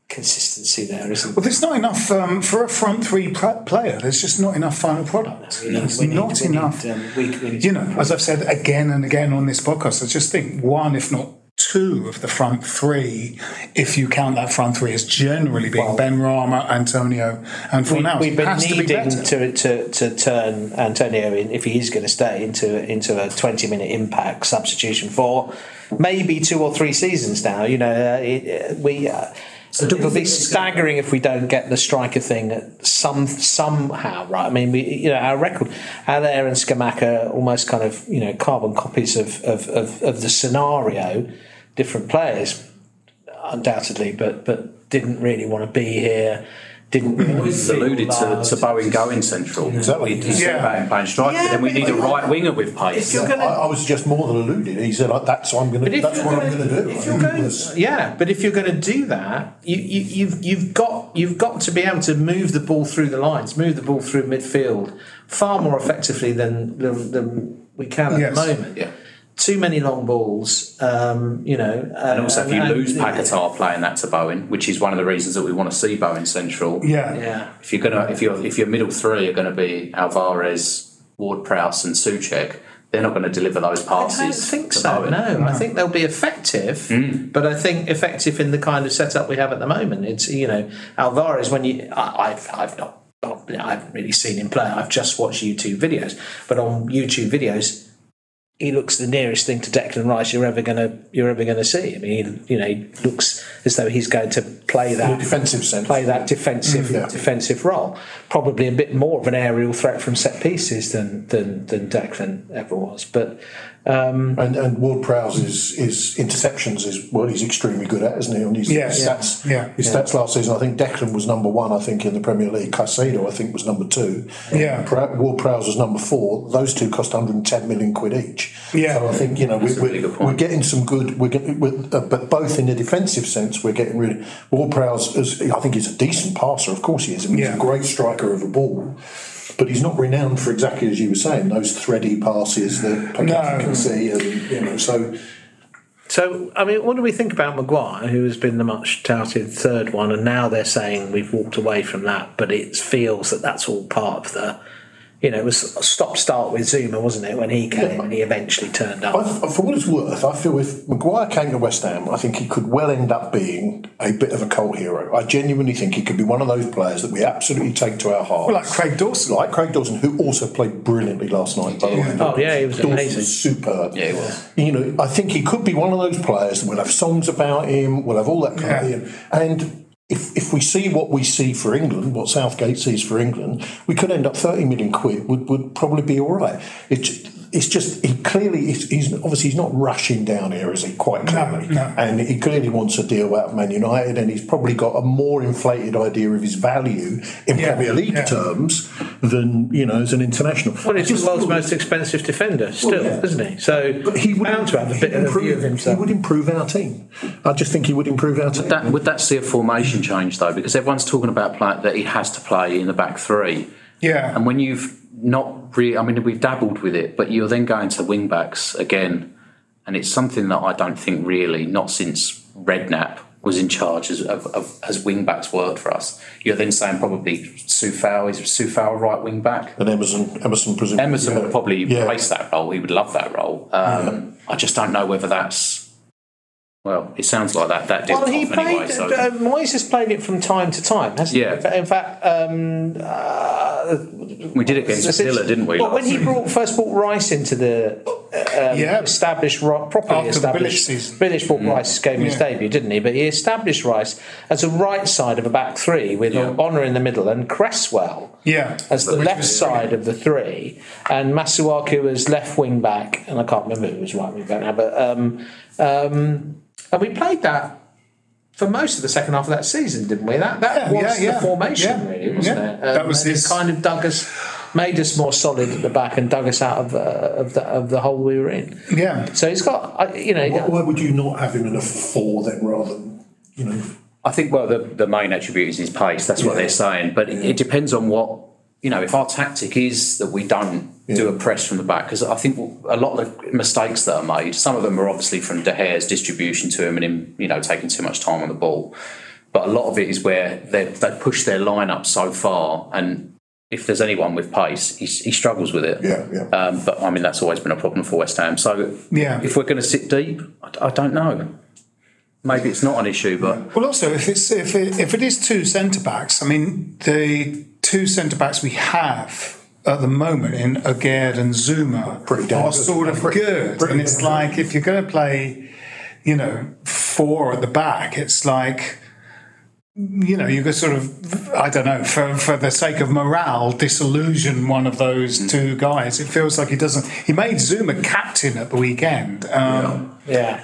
consistency there, isn't there? Well, there's not enough um, for a front three pl- player. There's just not enough final product. No, there's need, not we enough. Need, um, we, we you know, as I've said again and again on this podcast, I just think one, if not two of the front three, if you count that front three as generally being well, Benrahma, Antonio, and Fornals. We, we've been needing to, be to, to to turn Antonio in, if he is going to stay, into into a twenty minute impact substitution for maybe two or three seasons now. You know, uh, it, uh, we uh, so it'll be staggering if we don't get the striker thing some somehow. Right? I mean, we you know our record, Allaire and Scamacca are almost kind of you know carbon copies of of of, of the scenario. Different players, undoubtedly, but but didn't really want to be here. Didn't really He's alluded to, to Bowen going central. Yeah. Exactly. He said Bowen playing striker, yeah, but then we need a right winger with pace. Yeah. Gonna... I, I was just more than alluded. He said, like, "That's what I'm going to. That's what gonna, I'm going to do." If you're going, yeah, but if you're going to do that, you, you, you've you've got you've got to be able to move the ball through the lines, move the ball through midfield far more effectively than than, than we can at yes. the moment. Yeah. Too many long balls, um, you know. Uh, and also, if you and, lose Paquetá playing that to Bowen, which is one of the reasons that we want to see Bowen central. Yeah, yeah. If you're gonna, if your if your middle three are going to be Alvarez, Ward-Prowse, and Souček, they're not going to deliver those passes. I don't think to so. Bowen. No, no, I think they'll be effective, mm. but I think effective in the kind of setup we have at the moment. It's you know Alvarez when you I, I've I've not I haven't really seen him play. I've just watched YouTube videos, but on YouTube videos. He looks the nearest thing to Declan Rice you're ever gonna you're ever gonna see. I mean, he, you know, he looks as though he's going to play that defensive sense, play that defensive yeah. defensive role. Probably a bit more of an aerial threat from set pieces than than, than Declan ever was. But um, and and Ward-Prowse's is interceptions is what he's extremely good at, isn't he? And his yes, stats, yeah. his yeah. stats last season. I think Declan was number one. I think in the Premier League, Casado I think was number two. Yeah, Ward-Prowse was number four. Those two cost one hundred ten million quid each. Yeah, so I think you know we, we, really we're getting some good. We're getting, we're, uh, but both in the defensive sense, we're getting really. Ward-Prowse, is, I think, he's a decent passer. Of course, he is. I mean, yeah. He's a great striker of a ball, but he's not renowned for exactly as you were saying those thready passes that Paquetá no. can see, and you know so. So, I mean, what do we think about Maguire, who has been the much-touted third one, and now they're saying we've walked away from that, but it feels that that's all part of the. You know, it was a stop-start with Zouma, wasn't it, when he came yeah. and he eventually turned up? I, for what it's worth, I feel if Maguire came to West Ham, I think he could well end up being a bit of a cult hero. I genuinely think he could be one of those players that we absolutely take to our hearts. Well, like Craig Dawson. Like Craig Dawson, who also played brilliantly last night. By the way. Oh, yeah, he was Dawson amazing. Was superb. Yeah, he was. You know, I think he could be one of those players that we'll have songs about him, we'll have all that kind yeah. of thing. And... If if we see what we see for England, what Southgate sees for England, we could end up thirty million quid would, would probably be all right. It, it's just, he clearly, he's obviously he's not rushing down here, is he, quite clearly? No, no. And he clearly wants a deal out of Man United, and he's probably got a more inflated idea of his value in yeah, Premier League yeah. terms than, you know, as an international. Well, he's the world's most expensive defender still, well, yeah. isn't he? So but he would bound to have a bit improve, of a view of himself. He would improve our team. I just think he would improve our team. Would that, would that see a formation change, though? Because everyone's talking about play, that he has to play in the back three. Yeah. And when you've not really, I mean, we've dabbled with it, but you're then going to wing backs again, and it's something that I don't think really, not since Redknapp was in charge as, of, of, as wing backs worked for us. You're then saying probably Soufal is Soufal right wing back, and Emerson, Emerson presumably Emerson yeah. would probably yeah. replace that role. He would love that role. Um, yeah. I just don't know whether that's. Well, it sounds like that. That did well, he played, anyway. So. Uh, Moyes has played it from time to time, hasn't yeah. he? In fact, um, uh, we did it against Villa, didn't we? Well, when he brought first brought Rice into the um, yeah. established properly After established, Bilic brought mm. Rice gave him yeah. his debut, didn't he? But he established Rice as a right side of a back three with yeah. Bonner in the middle and Cresswell yeah. as the Which left side of the three, and Masuaku as left wing back, and I can't remember who was right wing back now, but. Um, um, And we played that for most of the second half of that season, didn't we? That that yeah, was yeah, the yeah. formation, yeah. really, wasn't yeah. it? Um, that was his... It kind of dug us, made us more solid at the back, and dug us out of uh, of, the, of the hole we were in. Yeah. So he's got, you know. Why, why would you not have him in a four then, rather than, you know? I think well, the the main attribute is his pace. That's yeah. what they're saying, but yeah. it depends on what. You know, if our tactic is that we don't yeah. do a press from the back, because I think a lot of the mistakes that are made, some of them are obviously from De Gea's distribution to him and him, you know, taking too much time on the ball. But a lot of it is where they they push their line up so far, and if there's anyone with pace, he, he struggles with it. Yeah, yeah. Um, but I mean, that's always been a problem for West Ham. So yeah. if we're going to sit deep, I, I don't know. Maybe it's not an issue, but well, also if it's if it, if it is two centre backs, I mean the. Two centre backs we have at the moment in Odegaard and Zouma are sort of good, and it's like if you're going to play, you know, four at the back, it's like, you know, you could sort of, I don't know, for for the sake of morale, disillusion one of those mm. two guys. It feels like he doesn't. He made Zouma captain at the weekend. Um, yeah.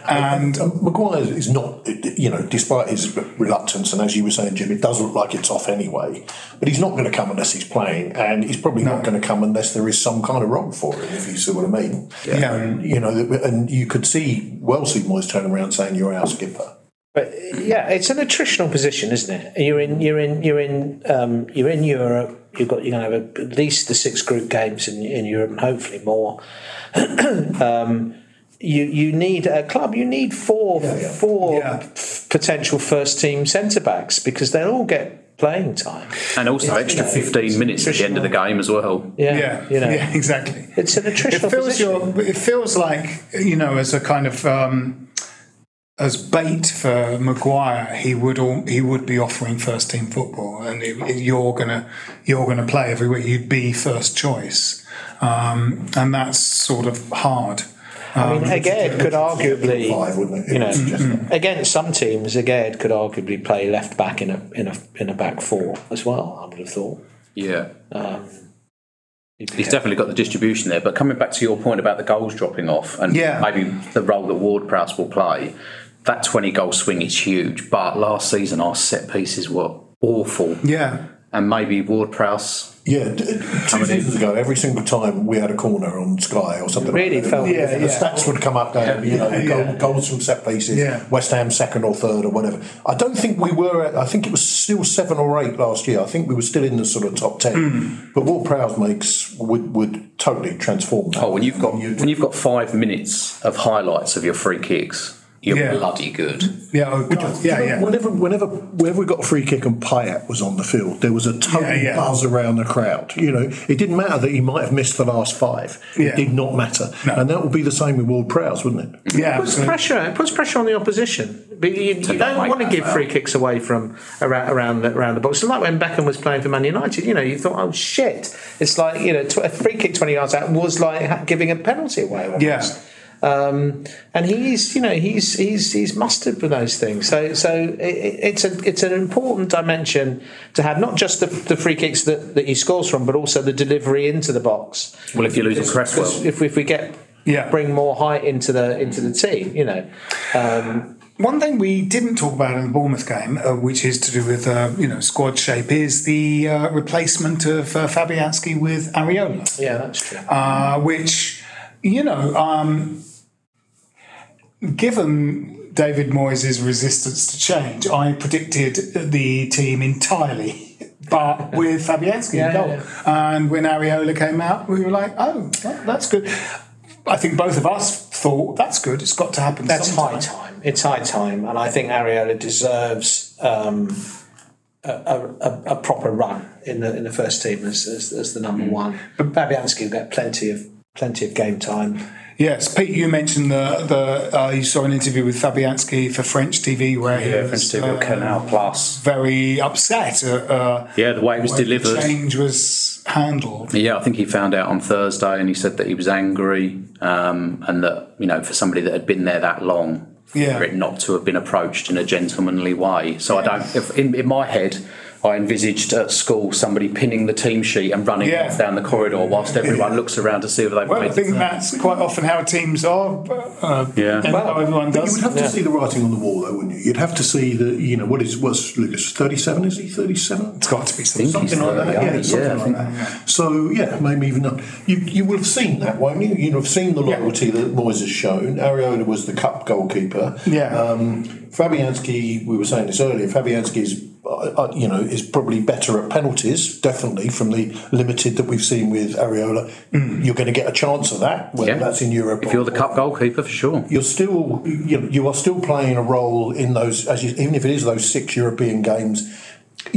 yeah, and, and, and Maguire is not, you know, despite his reluctance, and as you were saying, Jim, it does look like it's off anyway. But he's not going to come unless he's playing, and he's probably no. not going to come unless there is some kind of role for him, if you see what I mean. Yeah, yeah. And, you know, and you could see, well, see Moyes turn around saying, "You're our skipper." But yeah, it's an attritional position, isn't it? You're in, you're in, you're in, um, you're in Europe. You've got, you're going to have at least the six group games in, in Europe, and hopefully more. um, you you need a club. You need four yeah, yeah. four yeah. f- potential first team centre backs, because they'll all get playing time, and also it's, extra you know, fifteen minutes at the end of the game as well. Yeah, yeah, you know. yeah exactly. It's an attritional it feels position. Your, it feels like, you know, as a kind of. Um, As bait for Maguire, he would all, he would be offering first team football, and it, it, you're gonna you're gonna play every week. You'd be first choice, um, and that's sort of hard. I mean, um, Egeard could arguably, you know, mm-hmm. against some teams, Egeard could arguably play left back in a in a in a back four as well. I would have thought. Yeah. Um, He's definitely got the distribution there, but coming back to your point about the goals dropping off and yeah. maybe the role that Ward-Prowse will play, that twenty-goal swing is huge, but last season our set pieces were awful. Yeah. And maybe Ward-Prowse... Yeah, two seasons ago, every single time we had a corner on Sky or something, it really like that. felt. Yeah, yeah. The stats would come up, down, yeah, you know, yeah, goal, yeah. goals from set pieces, yeah. West Ham second or third or whatever. I don't think we were. At, I think it was still seven or eight last year. I think we were still in the sort of top ten. Mm. But what Prowse makes would would totally transform that. Oh, when you've got when you've, when you've got five minutes of highlights of your free kicks. You're yeah. bloody good. Yeah, oh God. yeah, yeah. Whenever, whenever, whenever we got a free kick and Payet was on the field, there was a total yeah, yeah. buzz around the crowd. You know, it didn't matter that he might have missed the last five. Yeah. It did not matter, no. and that would be the same with Ward-Prowse, wouldn't it? Yeah, it puts absolutely. pressure. It puts pressure on the opposition. But you, you don't want to give well. free kicks away from around around the, around the box. It's like when Beckham was playing for Man United. You know, you thought, oh shit! It's like, you know, a free kick twenty yards out was like giving a penalty away. Almost. Yeah. Um, and he's, you know, he's he's he's mustered with those things. So so it, it's a it's an important dimension to have, not just the, the free kicks that, that he scores from, but also the delivery into the box. Well, if you lose a Cresswell, if we, if we get yeah. bring more height into the into the team, you know. Um, One thing we didn't talk about in the Bournemouth game, uh, which is to do with uh, you know squad shape, is the uh, replacement of uh, Fabiański with Areola. Yeah, that's true. Uh, which, you know, um, given David Moyes' resistance to change, I predicted the team entirely, but with Fabiański yeah, in goal. Yeah, yeah. And when Areola came out, we were like, oh, that's good. I think both of us thought, that's good, it's got to happen That's sometime. high time. It's high time. And I think Areola deserves um, a, a, a proper run in the in the first team as, as, as the number mm. one. But Fabiański will get plenty of plenty of game time. Yes, Pete, you mentioned the, the uh, you saw an interview with Fabiański for French T V where yeah, he was French T V, uh, Canal Plus. very upset at uh, yeah, the way it was delivered. The change was handled. Yeah, I think he found out on Thursday and he said that he was angry um, and that, you know, for somebody that had been there that long, yeah. for it not to have been approached in a gentlemanly way. So yeah. I don't, if, in, in my head, I envisaged at school somebody pinning the team sheet and running yeah. off down the corridor whilst everyone yeah. looks around to see if they've well, made it. Well, I think that's quite often how teams are. Uh, yeah. Well, everyone does. You would have yeah. to see the writing on the wall, though, wouldn't you? You'd have to see the, you know, what is, what's Lucas, thirty-seven, is he? thirty-seven? It's got to be something, something like that. Yeah, yeah, something yeah, like that. So, yeah, maybe even not. You, you would have seen that, won't you? You'd have seen the loyalty yeah. that Moyes has shown. Areola was the cup goalkeeper. Yeah. Um, Fabiański, we were saying this earlier, Fabiański's Uh, you know, is probably better at penalties, definitely, from the limited that we've seen with Areola. Mm. You're going to get a chance of that, whether yeah. that's in Europe. If you're the cup goalkeeper, for sure. You're still, you know, you are still playing a role in those, as you, even if it is those six European games,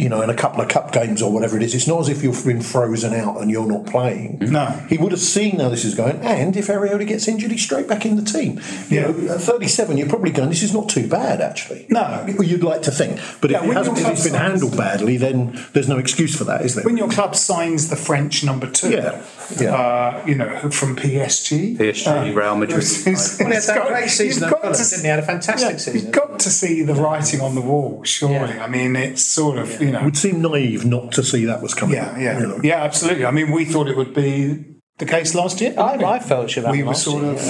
you know, in a couple of cup games or whatever it is. It's not as if you've been frozen out and you're not playing. No. He would have seen how this is going, and if Areola gets injured, he's straight back in the team. You yeah. know, at thirty-seven, you're probably going, this is not too bad, actually. No. You'd like to think. But yeah, if, it hasn't, if it's been handled badly, then there's no excuse for that, is there? When your club signs the French number two, yeah. yeah. Uh, you know, from P S G. P S G, uh, Real Madrid. It's, it's, well, it's got, great season got Phillips, to, didn't he? Had a fantastic yeah, season. You've got to see the writing on the wall, surely. Yeah. I mean, it's sort of... Yeah. You know. It would seem naive not to see that was coming. Yeah, yeah, you know. yeah, absolutely. I mean, we thought it would be the case last year. I, I felt sure that we were sort year, of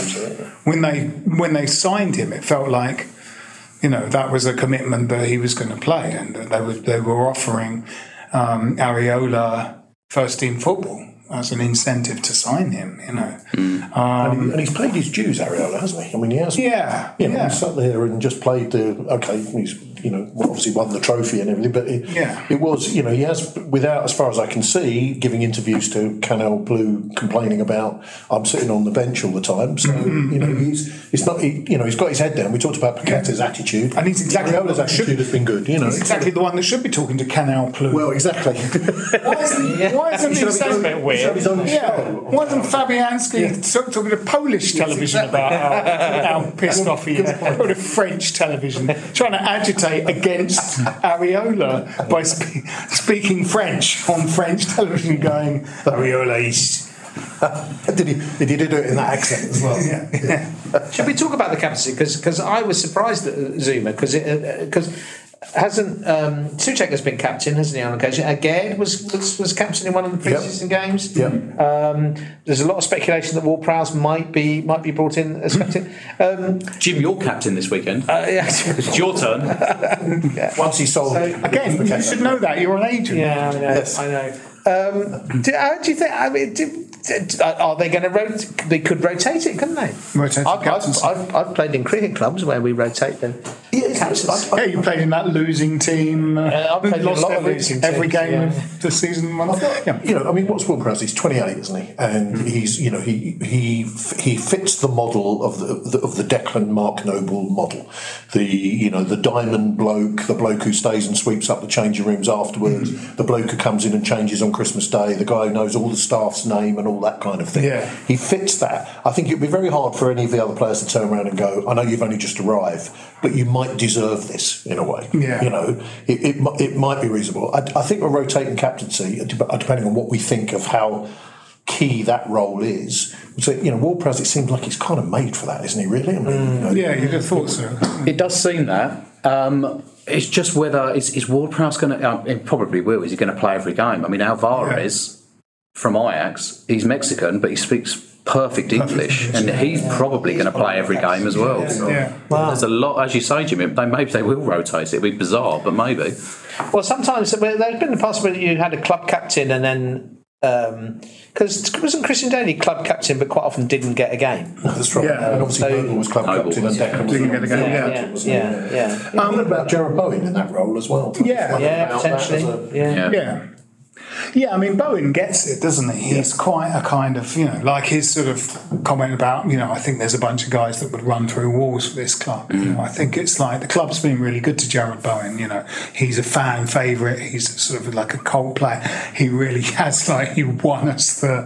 yeah, when they when they signed him, it felt like, you know, that was a commitment that he was going to play, and they were they were offering um, Areola first team football as an incentive to sign him, you know. Mm. Um, and, he, and he's played his dues, Areola, hasn't he? I mean, he has. Yeah, you know, yeah. He sat there and just played the, okay, he's, you know, obviously won the trophy and everything, but it, yeah. it was, you know, he has, without, as far as I can see, giving interviews to Canal Blue complaining about, I'm sitting on the bench all the time, so, mm-hmm. you know, he's, it's not, he, you know, he's got his head down. We talked about Paquetá's yeah. attitude. And he's exactly... Areola's attitude should, has been good, you know. He's exactly the one that should be talking to Canal Blue. Well, exactly. Why isn't, yeah. why isn't he so... Yeah. Wasn't Fabiański yeah. talking to Polish television about how, how pissed off he is? Or to French television, trying to agitate against Areola by spe- speaking French on French television, going Areola is. did he? Did he do it in that accent as well? yeah. Yeah. Should we talk about the captaincy? Because because I was surprised at Zouma because because. Hasn't um, Souček has been captain, hasn't he, on occasion? Again, was was, was captain in one of the pre-season yep. games. Yep. Um, there's a lot of speculation that Ward-Prowse might be might be brought in as captain. Um, Jim, you're captain this weekend. Uh, yeah. It's your turn. yeah. Once he's sold, so, again, you should know that you're an agent. Yeah, I know. Yes. I know. Um, do, how do you think? I mean, do, do, are they going to rotate? They could rotate it, couldn't they? Rotate I've, I've, I've, I've played in cricket clubs where we rotate them. Yeah, you played in that losing team. Uh, I've played in a lot every, of losing teams, every game yeah. of the season. Yeah. You know, I mean, what's Ward-Prowse? He's twenty-eight, isn't he? And mm-hmm. he's, you know, he he he fits the model of the of the Declan Mark Noble model. The you know the diamond bloke, the bloke who stays and sweeps up the changing rooms afterwards, mm-hmm. the bloke who comes in and changes on Christmas Day, the guy who knows all the staff's name and all that kind of thing. Yeah. He fits that. I think it would be very hard for any of the other players to turn around and go, I know you've only just arrived, but you might deserve this in a way. Yeah. You know, it, it, it might be reasonable. I, I think we're rotating captaincy, depending on what we think of how key that role is. So, you know, Ward-Prowse, it seems like he's kind of made for that, isn't he, really? I mean, mm, you know, yeah, you'd have thought so. It does seem that. Um, it's just whether, is, is Ward-Prowse going to, uh, it probably will, is he going to play every game? I mean, Alvarez yeah. from Ajax, he's Mexican, but he speaks perfect English, and he's probably going to play every game as well. So yeah. wow. There's a lot, as you say, Jimmy. They, maybe they will rotate it. It'll be bizarre, but maybe. Well, sometimes there's been the possibility you had a club captain, and then because um, wasn't Christian Daly club captain, but quite often didn't get a game. No, that's right. Yeah, um, and obviously so, Noble was club Noble captain, was, and Declan yeah. didn't get a game. Yeah, yeah, yeah. yeah, yeah, yeah. Um, what about Gerard Bowen in that role as well? Yeah, yeah, potentially. A, yeah. yeah. yeah. Yeah, I mean, Bowen gets it, doesn't he? He's yeah. quite a kind of, you know, like his sort of comment about, you know, I think there's a bunch of guys that would run through walls for this club. Mm-hmm. You know, I think it's like the club's been really good to Gerard Bowen, you know. He's a fan favourite. He's sort of like a cult player. He really has, like, he won us the...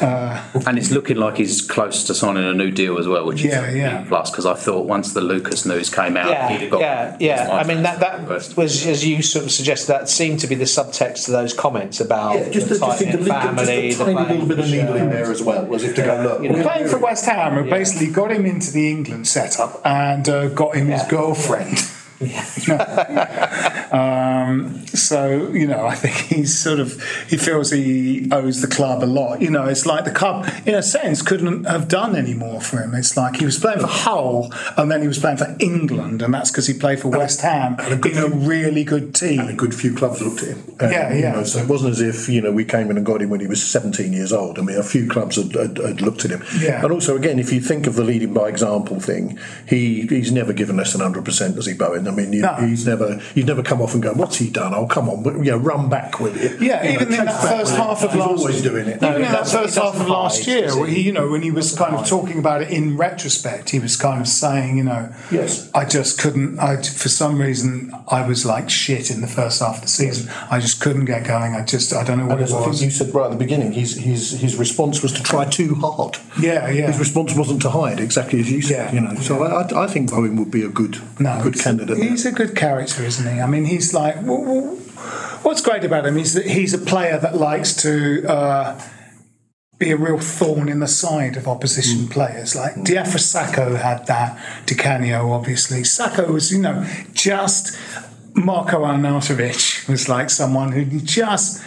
Uh, and it's looking like he's close to signing a new deal as well, which yeah, is a yeah. plus, because I thought once the Lucas news came out... Yeah, he'd got yeah, yeah. I mean, that, that was, as you sort of suggested, that seemed to be the subtext to those comments about yeah, just the to, just in family, just a tiny little bit of needle in there as well, as if to go look. You know, we're playing for West Ham, and yeah. basically got him into the England setup and uh, got him yeah. his girlfriend. Yeah. um, so you know, I think he's sort of he feels he owes the club a lot. You know, it's like the club, in a sense, couldn't have done any more for him. It's like he was playing for Hull, and then he was playing for England, and that's because he played for West Ham and a good, in a really good team. And a good few clubs looked at him. Um, yeah, yeah. You know, so it wasn't as if, you know, we came in and got him when he was seventeen years old. I mean, a few clubs had, had, had looked at him. Yeah. And also, again, if you think of the leading by example thing, he he's never given less than one hundred percent, has he, Bowen? I mean, you, no. he's never, you've never come off and go, what's he done? Oh, come on, but, you know, run back with it. Yeah, you even know, in that first half of last year. He's always doing it. No, even in that first half of last year, where he, you know, when he was kind of talking about it in retrospect, he was kind of saying, you know, yes. I just couldn't, I, for some reason, I was like shit in the first half of the season. I just couldn't get going. I just, I don't know what it was. I think you said right at the beginning, his, his, his response was to try too hard. Yeah, yeah. His response wasn't to hide, exactly as you said, you know. So I, I think Bowen would be a good, good candidate. He's a good character, isn't he? I mean, he's like... What's great about him is that he's a player that likes to uh, be a real thorn in the side of opposition mm. players. Like, mm. Diafra Sakho had that. Di Canio, obviously. Sakho was, you know, just... Marko Arnautovic was like someone who just...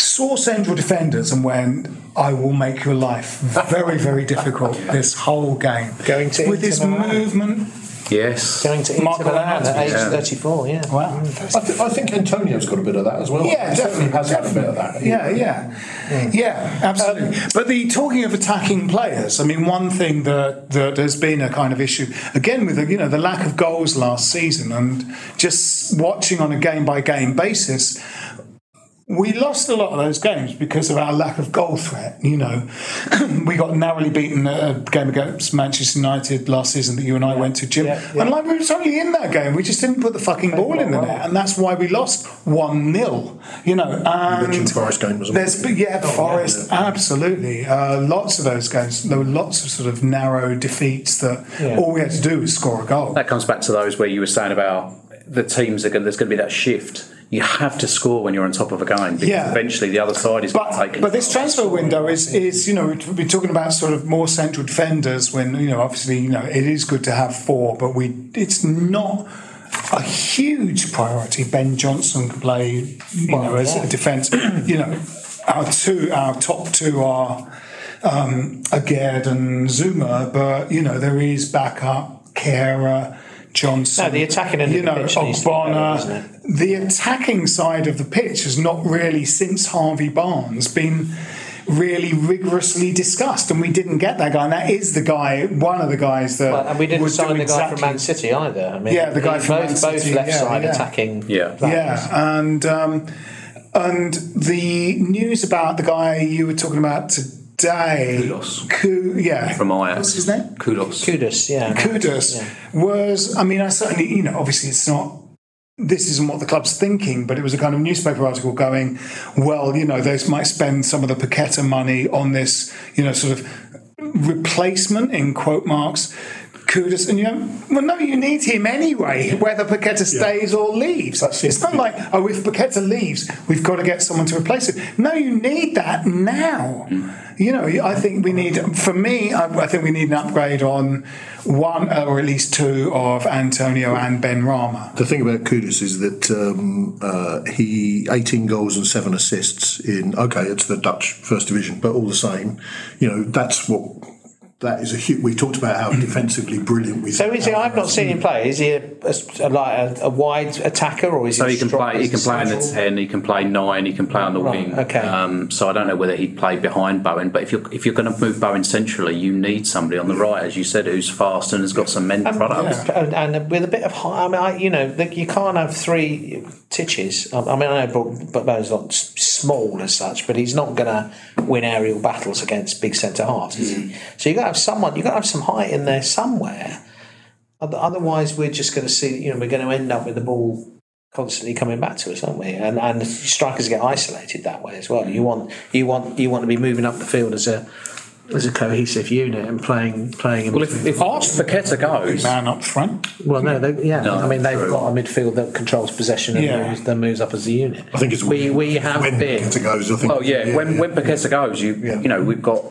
saw central defenders and went, I will make your life very, very difficult this whole game. Going to With his movement... Yes. Going to Mark Milan at age yeah. thirty-four, yeah. Wow. I, th- I think Antonio's got a bit of that as well. Yeah, he definitely has definitely. had a bit of that. Yeah, yeah. Yeah, yeah absolutely. Um, but the talking of attacking players, I mean, one thing that, that has been a kind of issue, again, with the, you know, the lack of goals last season and just watching on a game-by-game basis... We lost a lot of those games because of our lack of goal threat, you know. We got narrowly beaten at a game against Manchester United last season that you and I yeah, went to, Jim. Yeah, yeah. And like, we were totally in that game. We just didn't put the fucking ball in the right. net. And that's why we lost one nil, you know. And you Forest game was there's, Yeah, oh, Forest, yeah, yeah. absolutely. Uh, lots of those games. There were lots of sort of narrow defeats that yeah. all we had to do was score a goal. That comes back to those where you were saying about the teams, are going, there's going to be that shift. You have to score when you're on top of a game because yeah. eventually the other side is but, going to take it. But this transfer window is, is, you know, we've been talking about sort of more central defenders when, you know, obviously, you know, it is good to have four, but we it's not a huge priority. Ben Johnson can play, you well, know, as yeah. a defence. You know, our two, our top two are um, Agerd and Zouma, but, you know, there is backup, Kera, Johnson. No, the attacking end of you know, the pitch needs Ogbonna, to be better, isn't it? The attacking side of the pitch has not really, since Harvey Barnes, been really rigorously discussed, and we didn't get that guy. And that is the guy, one of the guys that. Well, and we didn't sign the guy exactly, from Man City either. I mean, yeah, the guy from both, Man City, both left yeah, side yeah. attacking. Yeah, yeah, and um, and the news about the guy you were talking about today. Day Kudus, Ku, yeah, from Ajax. What's his name? Kudus. Kudus, yeah. Kudus yeah. was. I mean, I certainly, you know, obviously, it's not. This isn't what the club's thinking, but it was a kind of newspaper article going, well, you know, they might spend some of the Paquetá money on this, you know, sort of replacement in quote marks. Kudus, and you know, well, no, you need him anyway, whether Paquetá stays yeah. or leaves. It's not like, oh, if Paquetá leaves, we've got to get someone to replace him. No, you need that now. You know, I think we need, for me, I, I think we need an upgrade on one or at least two of Antonio and Benrahma. The thing about Kudus is that um, uh, he, eighteen goals and seven assists in, okay, it's the Dutch First Division, but all the same, you know, that's what... That is a huge. We talked about how defensively brilliant we. So is he? I've not seen him play. Is he a, a, like a, a wide attacker, or is so he? So he can play. He can play in the ten. He can play nine. He can play on the right. wing. Okay. Um, so I don't know whether he'd play behind Bowen, but if you're if you're going to move Bowen centrally, you need somebody on the right, as you said, who's fast and has got some men um, products. Yeah. And, and with a bit of, I mean, I, you know, you can't have three titches. I mean, I know Bowen's not small as such, but he's not going to win aerial battles against big centre halves, is he? So you got. Have someone, you've got to have some height in there somewhere. Otherwise, we're just going to see, you know, we're going to end up with the ball constantly coming back to us, aren't we? And and strikers get isolated that way as well. You want you want you want to be moving up the field as a as a cohesive unit and playing playing. Well, if, if Arch Paquetá goes, man up front. Well, no, they, yeah, no, I mean they've true. got a midfield that controls possession and yeah. moves, then moves up as a unit. I think it's we we have when been. Paquetá goes, I think. Oh yeah, yeah when yeah, when Paquetá yeah. goes, you yeah. you know we've got.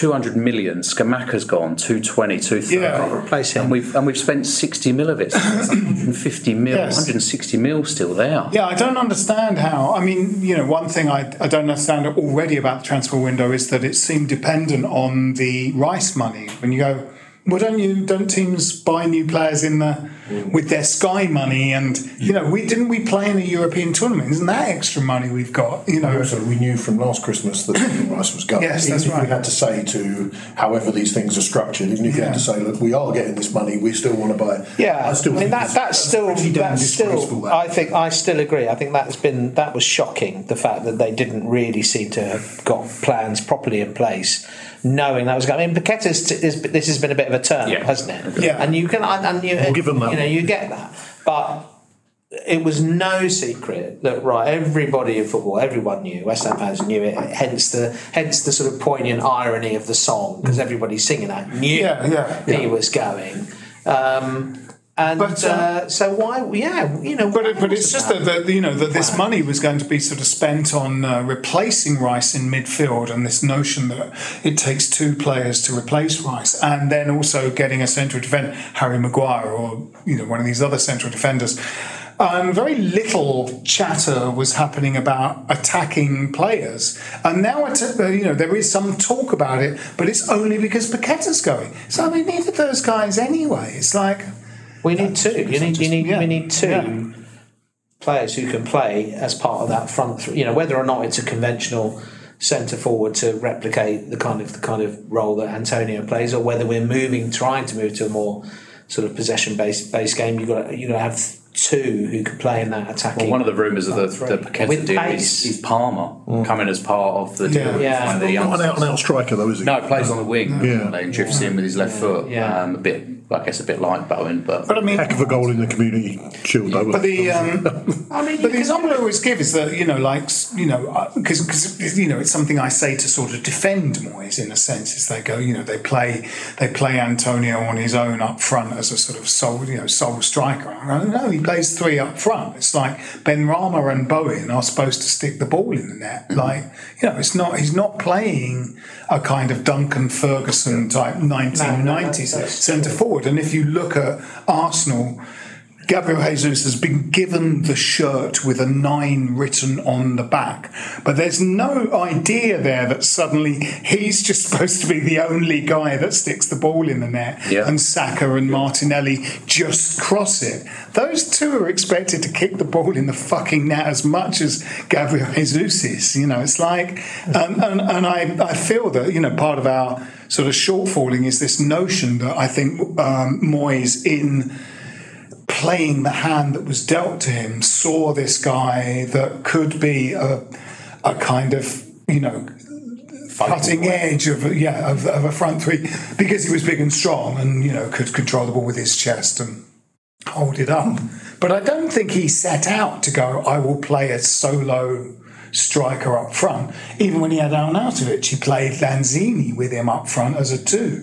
two hundred million, Skamaka's gone, two twenty, two thirty. Yeah, replace him. And we've, and we've spent sixty mil of it. So that's one hundred fifty mil, yes. one hundred sixty mil still there. Yeah, I don't understand how. I mean, you know, one thing I, I don't understand already about the transfer window is that it seemed dependent on the Rice money. When you go, well, don't you, don't teams buy new players in the, with their Sky money? And, you know, we didn't we play in a European tournament? Isn't that extra money we've got? You know, also we knew from last Christmas that Rice was going. Yes, that's even right. If we had to say to however these things are structured, even if yeah. you had to say, look, we are getting this money, we still want to buy it. Yeah, I still I mean, think that, that's, that's still that's still. That. I think I still agree. I think that's been that was shocking. The fact that they didn't really seem to have got plans properly in place, knowing that was going. I mean, Paqueta's t- is, this has been a bit of a turn, yeah. hasn't it? Yeah, and you can and you we'll give them that. You know, you get that, but it was no secret that right everybody in football, everyone knew, West Ham fans knew it. Hence the hence the sort of poignant irony of the song, because everybody singing that knew yeah, yeah, yeah. he was going. Um, and but, um, uh, so why? Yeah, you know. But it, but it's just that, that you know that this wow. money was going to be sort of spent on uh, replacing Rice in midfield, and this notion that it takes two players to replace Rice, and then also getting a central defender, Harry Maguire, or you know one of these other central defenders. Um, very little chatter was happening about attacking players, and now you know there is some talk about it, but it's only because Paqueta's going. So we needed those guys anyway. It's like. We need two. You need, you need, yeah. We need two yeah. players who can play as part of that front three. You know, whether or not it's a conventional centre forward to replicate the kind of the kind of role that Antonio plays, or whether we're moving, trying to move to a more sort of possession based based game. You've got to, you've got to have two who could play in that attacking. Well, one of the rumours of the, the Paquetá deal is, is Palmer mm. coming as part of the deal. Yeah, yeah. The not an out-and-out striker though, is he? No, he plays no. on the wing yeah. and yeah. drifts in with his left yeah. foot. Yeah. Um, a bit. I guess a bit like Bowen, but, but I mean, heck of a goal in the community shield. Yeah. But the um, I mean, but the example I always give is that you know, like you know, because because you know, it's something I say to sort of defend Moyes in a sense. Is they go, you know, they play they play Antonio on his own up front as a sort of sole you know sole striker. I don't know, he plays three up front. It's like Benrahma and Bowen are supposed to stick the ball in the net. Mm-hmm. Like you know, it's not he's not playing a kind of Duncan Ferguson type nineteen nineties centre forward. And if you look at Arsenal, Gabriel Jesus has been given the shirt with a nine written on the back. But there's no idea there that suddenly he's just supposed to be the only guy that sticks the ball in the net yeah. and Saka and Martinelli just cross it. Those two are expected to kick the ball in the fucking net as much as Gabriel Jesus is. You know, it's like... And, and, and I, I feel that, you know, part of our sort of shortfalling is this notion that I think um, Moyes in... playing the hand that was dealt to him, saw this guy that could be a, a kind of, you know, cutting edge of a, yeah of, of a front three because he was big and strong and, you know, could control the ball with his chest and hold it up. But I don't think he set out to go, I will play a solo striker up front. Even when he had Arnautovic, he played Lanzini with him up front as a two.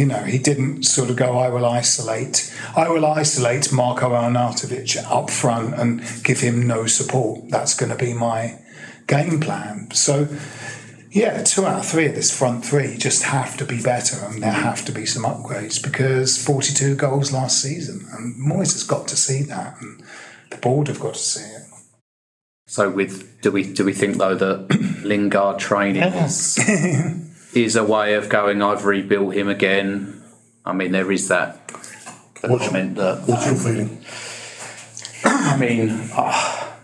You know, he didn't sort of go, I will isolate. I will isolate Marko Arnautovic up front and give him no support. That's going to be my game plan. So, yeah, two out of three of this front three just have to be better, and there have to be some upgrades, because forty-two goals last season, and Moyes has got to see that, and the board have got to see it. So with do we do we think, though, that Lingard training yeah. is... is a way of going, I've rebuilt him again. I mean, there is that what's comment. Your, that, what's um, your feeling? I mean, oh,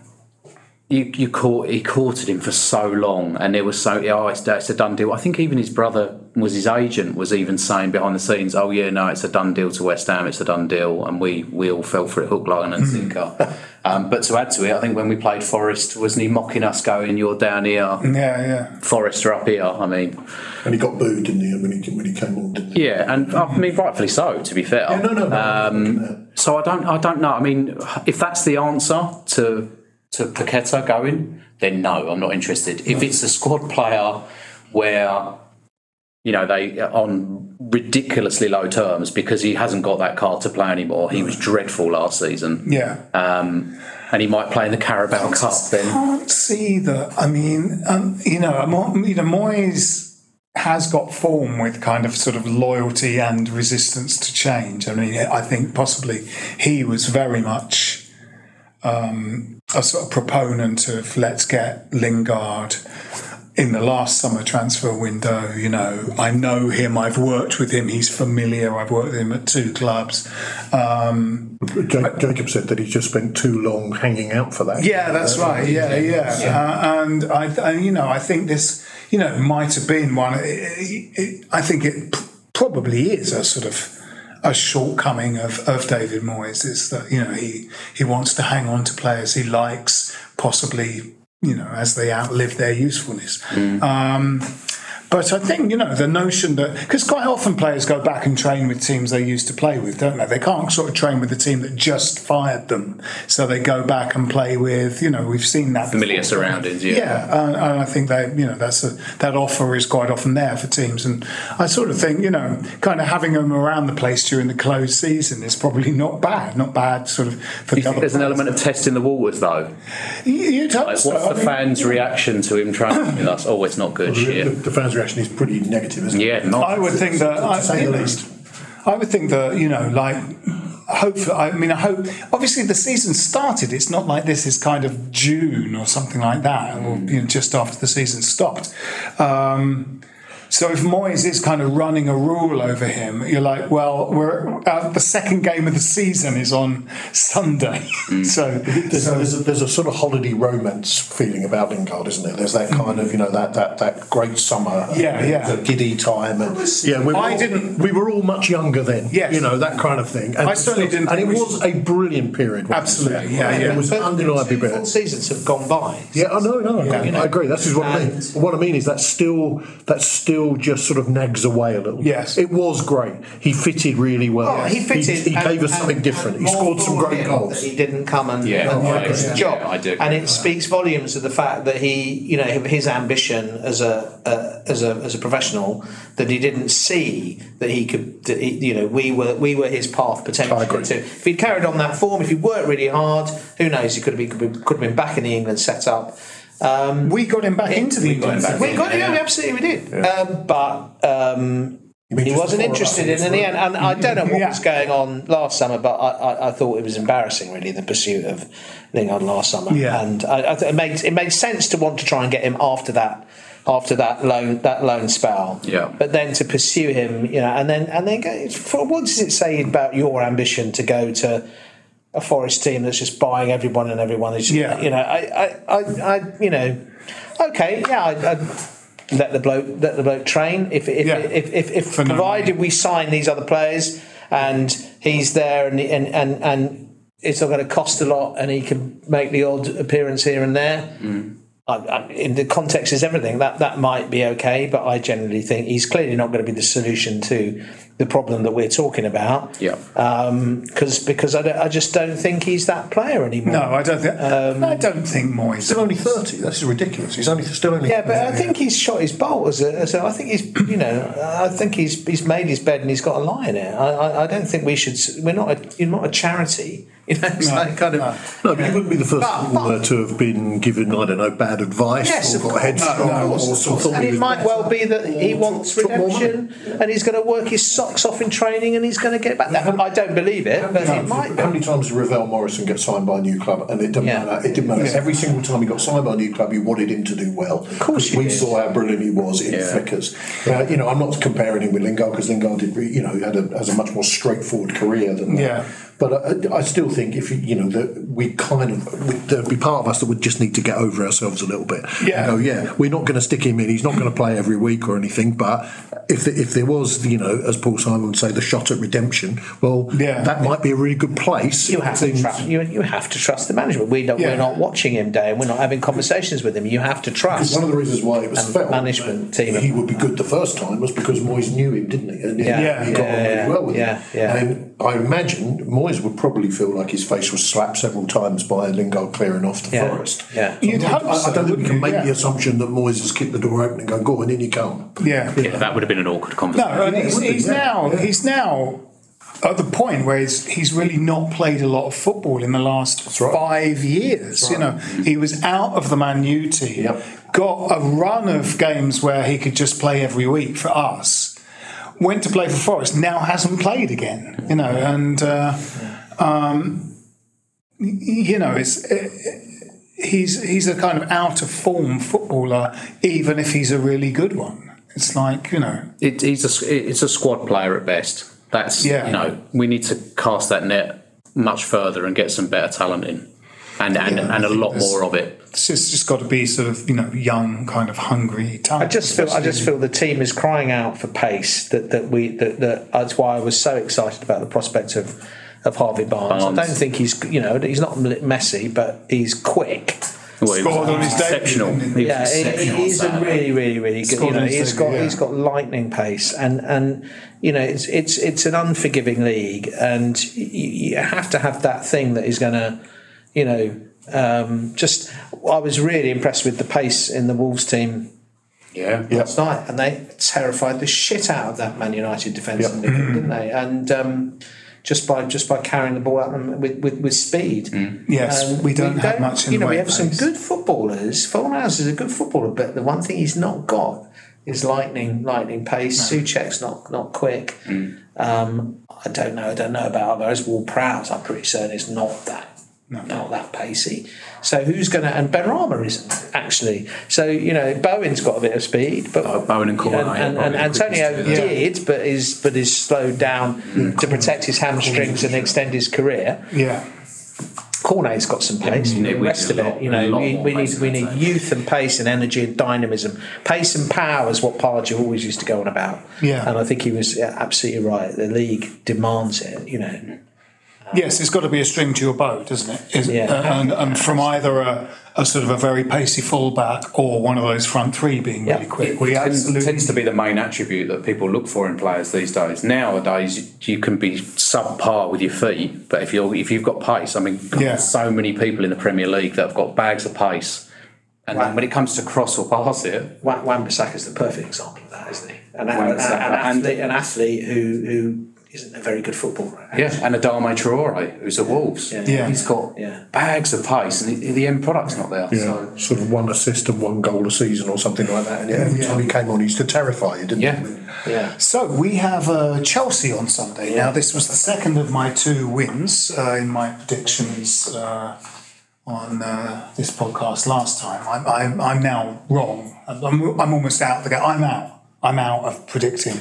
you you court, he courted him for so long, and it was so, oh, it's, it's a done deal. I think even his brother, was his agent, was even saying behind the scenes, oh, yeah, no, it's a done deal to West Ham, it's a done deal, and we, we all fell for it hook, line and sinker. Um, but to add to it, I think when we played Forest, wasn't he mocking us going, you're down here, yeah, yeah. Forest are up here, I mean. And he got booed, didn't he, when he, when he came on, didn't he? Yeah, and I mean, rightfully so, to be fair. Yeah, no, no, no. Um, so I don't I don't know. I mean, if that's the answer to, to Paquetá going, then no, I'm not interested. If it's a squad player where, you know, they on ridiculously low terms because he hasn't got that card to play anymore. He was dreadful last season. Yeah. Um, and he might play in the Carabao Cup then. I can't see that. I mean, um, you know, you know, Moyes has got form with kind of sort of loyalty and resistance to change. I mean, I think possibly he was very much um, a sort of proponent of let's get Lingard in the last summer transfer window. You know, I know him, I've worked with him, he's familiar, I've worked with him at two clubs. Um, Jacob, Jacob said that he just spent too long hanging out for that. Yeah, that's uh, right, yeah, yeah. yeah. Uh, and, I, and, you know, I think this, you know, might have been one, it, it, I think it p- probably is a sort of a shortcoming of, of David Moyes, is that, you know, he, he wants to hang on to players he likes, possibly, you know, as they outlive their usefulness. Mm. Um, but I think, you know, the notion that... Because quite often players go back and train with teams they used to play with, don't they? They can't sort of train with the team that just fired them. So they go back and play with, you know, we've seen that... Familiar before. Surroundings, yeah. Yeah, and, and I think they, you know, that's a, that offer is quite often there for teams. And I sort of think, you know, kind of having them around the place during the closed season is probably not bad. Not bad sort of... For Do you the think other there's players. An element of testing the waters, though? You'd hope like, so. What's I the mean, fans' reaction to him training with us? Oh, it's not good, well, shit. The, the fans' reaction is pretty negative, isn't yeah, it? Yeah, I would think that, to say the least. I would think that, you know, like, hopefully, I mean, I hope, obviously the season started, it's not like this is kind of June or something like that, or you know, just after the season stopped. Um, so if Moyes is kind of running a rule over him, you're like, well, we're uh, the second game of the season is on Sunday. Mm. so, there's, so there's, a, there's a sort of holiday romance feeling about Lingard, isn't there? There's that kind of, you know, that that, that great summer, yeah, and, yeah. the giddy time, and yeah, we were I all, didn't. We were all much younger then, yes. you know, that kind of thing. And I certainly didn't. And it was a brilliant period. Absolutely, it? yeah, yeah, yeah. It was undeniably brilliant. Four seasons have gone by. Yeah, I know, no, yeah. I, you know, I agree. That's what I mean. What I mean is that's still that's still. Just sort of nags away a little. Yes, it was great. He fitted really well. Oh, he fitted. He, he and, gave us and, something different. He scored some great goals. He didn't come and yeah, and yeah, his yeah. job. Yeah, I do. And it speaks volumes of the fact that he, you know, his ambition as a uh, as a as a professional, that he didn't see that he could. That he, you know, we were we were his path potentially. So if he'd carried on that form, if he worked really hard, who knows? He could have been, could have been back in the England setup. Um, we got him back it, into the. We got him back. We got him. Yeah, yeah. Absolutely, we did. Yeah. Um, but um, he wasn't interested in any. Right? And, and I don't know what yeah. was going on last summer, but I, I, I thought it was embarrassing, really, the pursuit of Lingard last summer. Yeah. And I, I th- it makes it makes sense to want to try and get him after that, after that loan that loan spell. Yeah. But then to pursue him, you know, and then and then go. For, what does it say about your ambition to go to a Forest team that's just buying everyone and everyone is, yeah. you know, I, I, I, I, you know, okay, yeah, I, I let the bloke, let the bloke train. If, if, yeah. if, if, if provided no we sign these other players and he's there and and and, and it's not going to cost a lot and he can make the odd appearance here and there. Mm. I, I, in the context is everything. That that might be okay, but I generally think he's clearly not going to be the solution to the problem that we're talking about. Yeah. Um, cause, because I, don't, I just don't think he's that player anymore. No, I don't think. Um, I don't think Moyes. He's still only thirty. This is ridiculous. He's only still only. Yeah, but I think he's shot his bolt. As a, as a, I think he's, you know, I think he's he's made his bed and he's got a lie in it. I, I, I don't think we should. We're not. A, you're not a charity. You know, it's no, like kind of. No, no but yeah. You wouldn't be the first but, but, to have been given, I don't know, bad advice yes, or got headstrong no, no, or something. And it might well be that he wants took, redemption took yeah. and he's going to work his socks off in training and he's going to get back. Now, I don't believe it, but it might be. How many times did Ravel Morrison get signed by a new club? And it didn't yeah. matter. It didn't matter. Yeah. Every single time he got signed by a new club, you wanted him to do well. Of course, you we did. Saw how brilliant he was in yeah. Flickers. Now, you know, I'm not comparing him with Lingard because Lingard did, you know, had a, has a much more straightforward career than that. Yeah. But I, I still think if you know that we kind of we, there'd be part of us that would just need to get over ourselves a little bit. Yeah, go, yeah. We're not going to stick him in. He's not going to play every week or anything. But if the, if there was, you know, as Paul Simon would say, the shot at redemption, well, yeah. that might be a really good place. You have things. to trust. You, you have to trust the management. We don't. Yeah. We're not watching him day, and we're not having conversations with him. You have to trust. Because one of the reasons why it was felt management team. He would be good the first time was because Moyes knew him, didn't he? And yeah, yeah. He got yeah, on really yeah, well with yeah, him. Yeah, yeah. And I imagine Moyes would probably feel like his face was slapped several times by Lingard clearing off the yeah. Forest. Yeah, so You'd I, hope I, so, I don't think you can make yeah. the assumption that Moyes has kicked the door open and gone, go on in you come. Yeah. yeah, yeah. That would have been an awkward conversation. No, yeah, he's, he's been, now yeah. he's now at the point where he's, he's really not played a lot of football in the last right. five years. Right. You know, he was out of the Man U team, yep. got a run of games where he could just play every week for us. Went to play for Forest, now hasn't played again, you know, and, uh, um, you know, it's, it, he's he's a kind of out-of-form footballer, even if he's a really good one. It's like, you know... It, he's a, it's a squad player at best. That's, yeah. you know, we need to cast that net much further and get some better talent in, and and, yeah, and a lot more of it. It's just, just got to be sort of, you know, young, kind of hungry talent. I just feel, I just feel the team is crying out for pace. That that we that, that that's why I was so excited about the prospect of, of Harvey Barnes. Barnes. I don't think he's, you know, he's not messy, but he's quick. Well, he scored was on his exceptional. He yeah, was exceptional. He's a really, really, really good. You know, he's got yeah. he's got lightning pace, and and you know, it's it's it's an unforgiving league, and you, you have to have that thing that is going to, you know. Um, just, I was really impressed with the pace in the Wolves team yeah, last yeah. night, and they terrified the shit out of that Man United defence, yeah. didn't they? And um, just by just by carrying the ball at them with, with, with speed. Mm. Yes, um, we don't we have don't, much. In you know, the we have pace. Some good footballers. Fornals is a good footballer, but the one thing he's not got is lightning, lightning pace. No. Souček's not not quick. Mm. Um, I don't know. I don't know about Alvarez. Ward-Prowse, I'm pretty certain, is not that. No. Not that pacey. So who's going to? And Benrahma isn't actually. So you know, Bowen's got a bit of speed, but oh, Bowen and Corner, and, and, and Antonio yeah. did, but is but is slowed down mm. to protect his hamstrings and extend his career. Yeah. Cornet's got some pace. Yeah, the rest of it, you know, we, we need we need youth and pace and energy and dynamism. Pace and power is what Pardew always used to go on about. Yeah, and I think he was absolutely right. The league demands it. You know. Yes, it's got to be a string to your bow, doesn't it? Is, yeah. uh, and, and from either a, a sort of a very pacey fullback or one of those front three being really yep. quick. It, it absolutely... tends to be the main attribute that people look for in players these days. Nowadays, you can be subpar with your feet, but if you're if you've got pace, I mean, yeah. so many people in the Premier League that have got bags of pace, and wow. when it comes to cross or pass it, Wan-Bissaka is the perfect example of that, isn't he? An, an, an, athlete, an athlete who. who isn't a very good footballer. Actually. Yeah, and Adama Traore, who's at Wolves. Yeah. yeah. He's got yeah. bags of pace, and the, the end product's not there. Yeah. So. Sort of one assist and one goal a season or something like that. And every yeah. time he came on, he used to terrify you, didn't yeah. he? Yeah. So we have uh, Chelsea on Sunday. Yeah. Now, this was the second of my two wins uh, in my predictions uh, on uh, this podcast last time. I'm, I'm, I'm now wrong. I'm, I'm almost out the gate. I'm out. I'm out of predicting.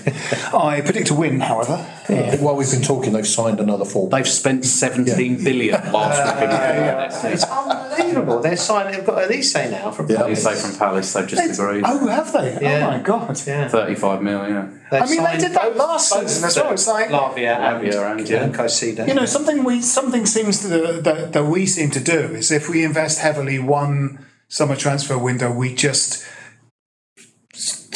I predict a win, however. Yeah. While we've been talking, they've signed another four. They've spent seventeen yeah. billion. uh, yeah. It's unbelievable. They're signing. They've got Elise now from yeah. Palace. Elise from Palace. They've just it's, agreed. Oh, have they? Yeah. Oh my God! Yeah. Thirty-five million. Yeah. I mean, they did that both, last both season as well. It's like Lavia, Lavia, and, and yeah. Casado. You know, something we something seems to do, that that we seem to do is if we invest heavily one summer transfer window, we just.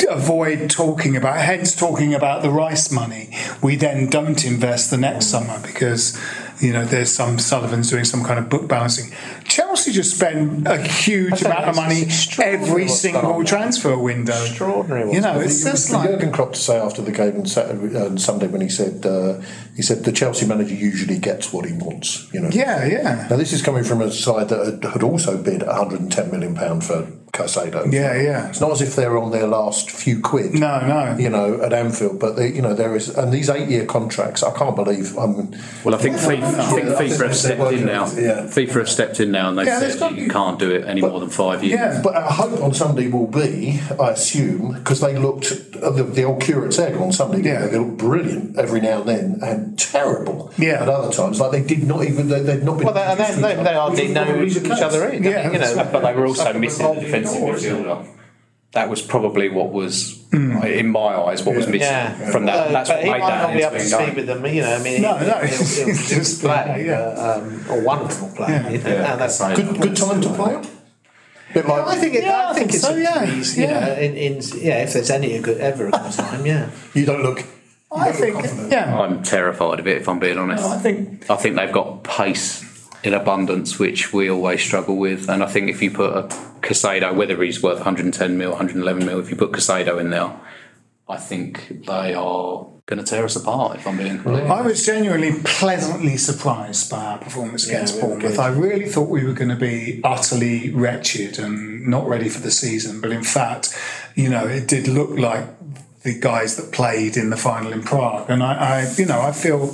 avoid talking about, hence talking about the Rice money, we then don't invest the next summer because, you know, there's some Sullivan's doing some kind of book balancing. Chelsea just spend a huge amount of money every single transfer window. Extraordinary. You know, it's just like Jurgen Klopp to say after the game on Saturday, uh, Sunday when he said uh, he said the Chelsea manager usually gets what he wants. You know. Yeah, yeah. Now this is coming from a side that had also bid one hundred ten million pounds for Casado. Yeah, yeah. It's not as if they're on their last few quid. No, no. You know, at Anfield, but they, you know, there is, and these eight-year contracts, I can't believe. I mean, well, I think yeah, FIFA, I think yeah, FIFA have stepped in now. Yeah. FIFA have stepped in now, and they yeah, said got, you can't do it any but, more than five years. Yeah, but our hope on Sunday will be, I assume, because they looked uh, the, the old curate's egg on Sunday. Yeah, they looked brilliant every now and then, and terrible. Yeah. At other times, like they did not even they, they'd not been. Well, they, and they, they, they are did know each other in. Yeah, think, you know, but they were also missing the defence. That was probably what was, mm. in my eyes, what yeah. was missing yeah. from that. Uh, That's what made that. He might not be up to speed with them, you know. I mean, no, he, no, he'll, he'll, he'll, he'll just play yeah. uh, um, a wonderful play. Yeah. You know? yeah. And that's good, good time to play. Him. Bit like, yeah, I think it, yeah, I, I think, think it's so. A, yeah, you yeah. Know, in, in, yeah. If there's any a good ever a good time, yeah. You don't look. I think. Confident. Yeah. I'm terrified of it. If I'm being honest, no, I think. I think they've got pace in abundance, which we always struggle with, and I think if you put a Casado, whether he's worth one hundred ten mil, one hundred eleven mil, if you put Casado in there, I think they are going to tear us apart, if I'm being completely honest. I was genuinely pleasantly surprised by our performance yeah, against Bournemouth. I really thought we were going to be utterly wretched and not ready for the season, but in fact, you know, it did look like the guys that played in the final in Prague, and I, I you know, I feel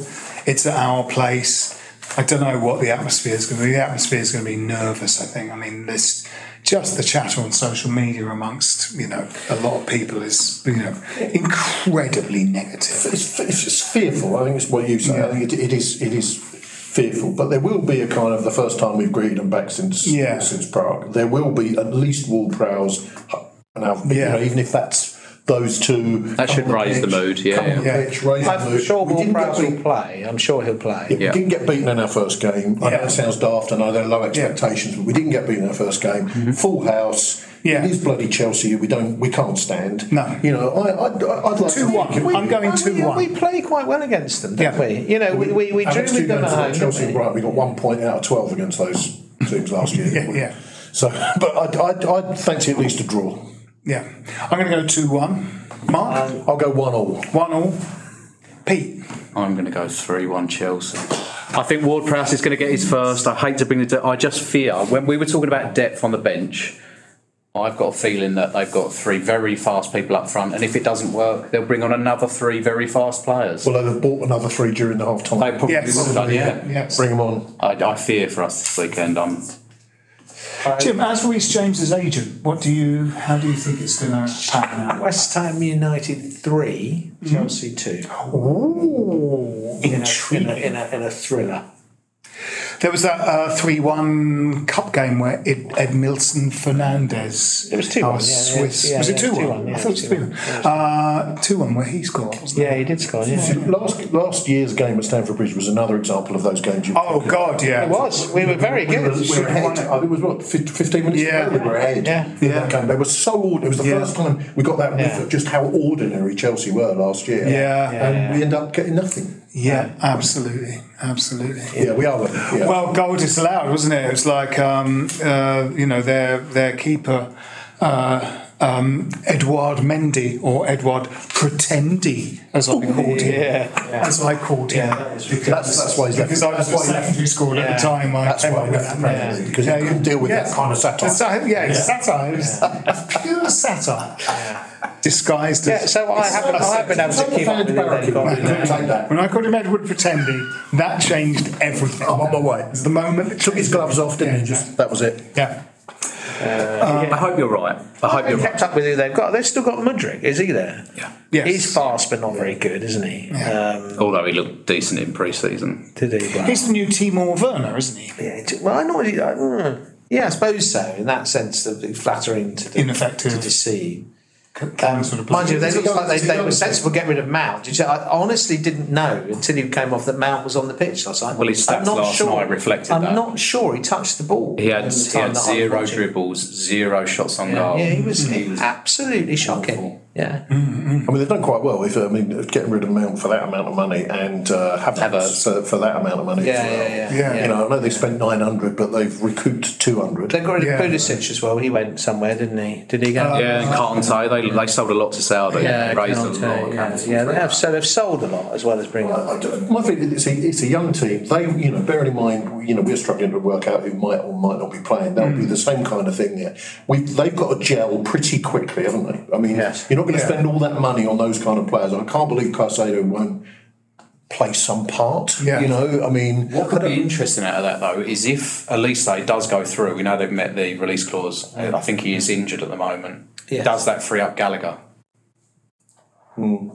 it's at our place. I don't know what the atmosphere is going to be. The atmosphere is going to be nervous, I think. I mean, this just the chatter on social media amongst, you know, a lot of people is, you know, incredibly negative. It's, it's fearful. I think it's what you say. Yeah. I think it, it is. It is fearful. But there will be a kind of the first time we've greeted them back since yeah. since Prague. There will be at least Ward-Prowse, and Alvarez, yeah. you know, even if that's. Those two that should raise the mood. Yeah, yeah. I'm sure Ward-Prowse will play. I'm sure he'll play. Yeah, yeah. We didn't get beaten in our first game. I yeah. know it sounds daft, and I know there are low expectations, yeah. but we didn't get beaten in our first game. Mm-hmm. Full house. Yeah, it is bloody Chelsea. We don't. We can't stand. No, you know. I. I I'd like two one. We, I'm going two one. We play quite well against them, don't yeah. we? You know, we we, we drew with them at home. Chelsea, right? We got one point out of twelve against those teams last year. Yeah, yeah. So, but I'd I'd fancy at least a draw. Yeah, I'm going to go two one. Mark? Um, I'll go one all. one all. Pete? I'm going to go three one Chelsea. I think Ward-Prowse is going to get his first. I hate to bring the... De- I just fear... When we were talking about depth on the bench, I've got a feeling that they've got three very fast people up front, and if it doesn't work, they'll bring on another three very fast players. Well, they've bought another three during the half-time. They probably yes. would have done, yeah. Yes. Bring them on. I, I fear for us this weekend. I'm... Jim, as Reece James's agent, what do you? How do you think it's going to pan out? West Ham United three, mm. Chelsea two. Ooh, in a, in, a, in, a, in a thriller. There was that three one uh, cup game where Ed, Ed Milson Fernandez. It was two one. Yeah, Swiss. Yeah, was it two one? Yeah, I yeah, thought it was two one. two one where he scored, wasn't yeah, it? Yeah, he did score, yeah. Last, last year's game at Stamford Bridge was another example of those games. You oh, God, yeah. It was. We were very we were, good. We were ahead. I think it was, what, fifteen minutes yeah. ago? We were ahead. Yeah. yeah. That they were so ordered. It was the yeah. first time we got that yeah. just how ordinary Chelsea were last year. Yeah. yeah. And we ended up getting nothing. Yeah, absolutely, absolutely. Yeah, we are. Yeah. Well, goal disallowed, wasn't it? It was like um, uh, you know their their keeper, uh, um, Edouard Mendy or Edouard Pretendi, as I Ooh, called him. Yeah, yeah. As I called him. Yeah, that's, because, that's, that's why he's because left. I was that's the secondary school yeah. at the time. I that's why left the Premier League because he yeah, couldn't deal with yeah. that kind of satire. satire yeah, yeah. satire. It was yeah. pure satire. Yeah. Disguised as... Yeah, so I haven't, I haven't been able to keep up with it. When I called him Edward Pretendi, that changed everything. I'm on my way. The moment it took his gloves off, didn't yeah. he? Just, that was it. Yeah. Uh, um, I hope you're right. I hope you're right. Kept up with who they've got. They've still got Mudryk. Is he there? Yeah. Yes. He's fast but not very good, isn't he? Yeah. Um, Although he looked decent in pre-season. Did he? Well, he's the new Timur Werner, isn't he? Yeah. Well, I know what he... I, mm, yeah, I suppose so. In that sense, of flattering to, de- Ineffective. to deceive. Um, sort of mind you, they looked like they, they were sensible getting rid of Mount. I honestly didn't know until you came off that Mount was on the pitch last night. Well, his stats last sure. night reflected I'm that. I'm not sure he touched the ball. He had, he had zero dribbles, zero shots on yeah, goal. Yeah, he was mm. he was absolutely shocking. Yeah. Mm-hmm. I mean, they've done quite well. If I mean, getting rid of Mount for that amount of money and uh, Havertz for that amount of money. Yeah, as well. yeah, yeah, yeah. You yeah. know, I know they spent nine hundred, but they've recouped two hundred. They got rid of Kudus as well. He went somewhere, didn't he? Did he go? Uh, yeah, yeah. Kante. They yeah. they sold a lot to Saudi. Yeah, they raised Kante, a lot. Yeah, yeah they have. So they've sold a lot as well as bringing. Well, up. My thing is, it's a, it's a young team. They, you know, bearing in mind, you know, we're struggling to work out who might or might not be playing. That'll mm. be the same kind of thing. There, we they've got to gel pretty quickly, haven't they? I mean, yes. you're not. going to yeah. spend all that money on those kind of players. I can't believe Casado won't play some part. Yeah. You know, I mean... What could be interesting out of that, though, is if Elise does go through, we know they've met the release clause, yeah. I think he is injured at the moment, yes. does that free up Gallagher? Hmm.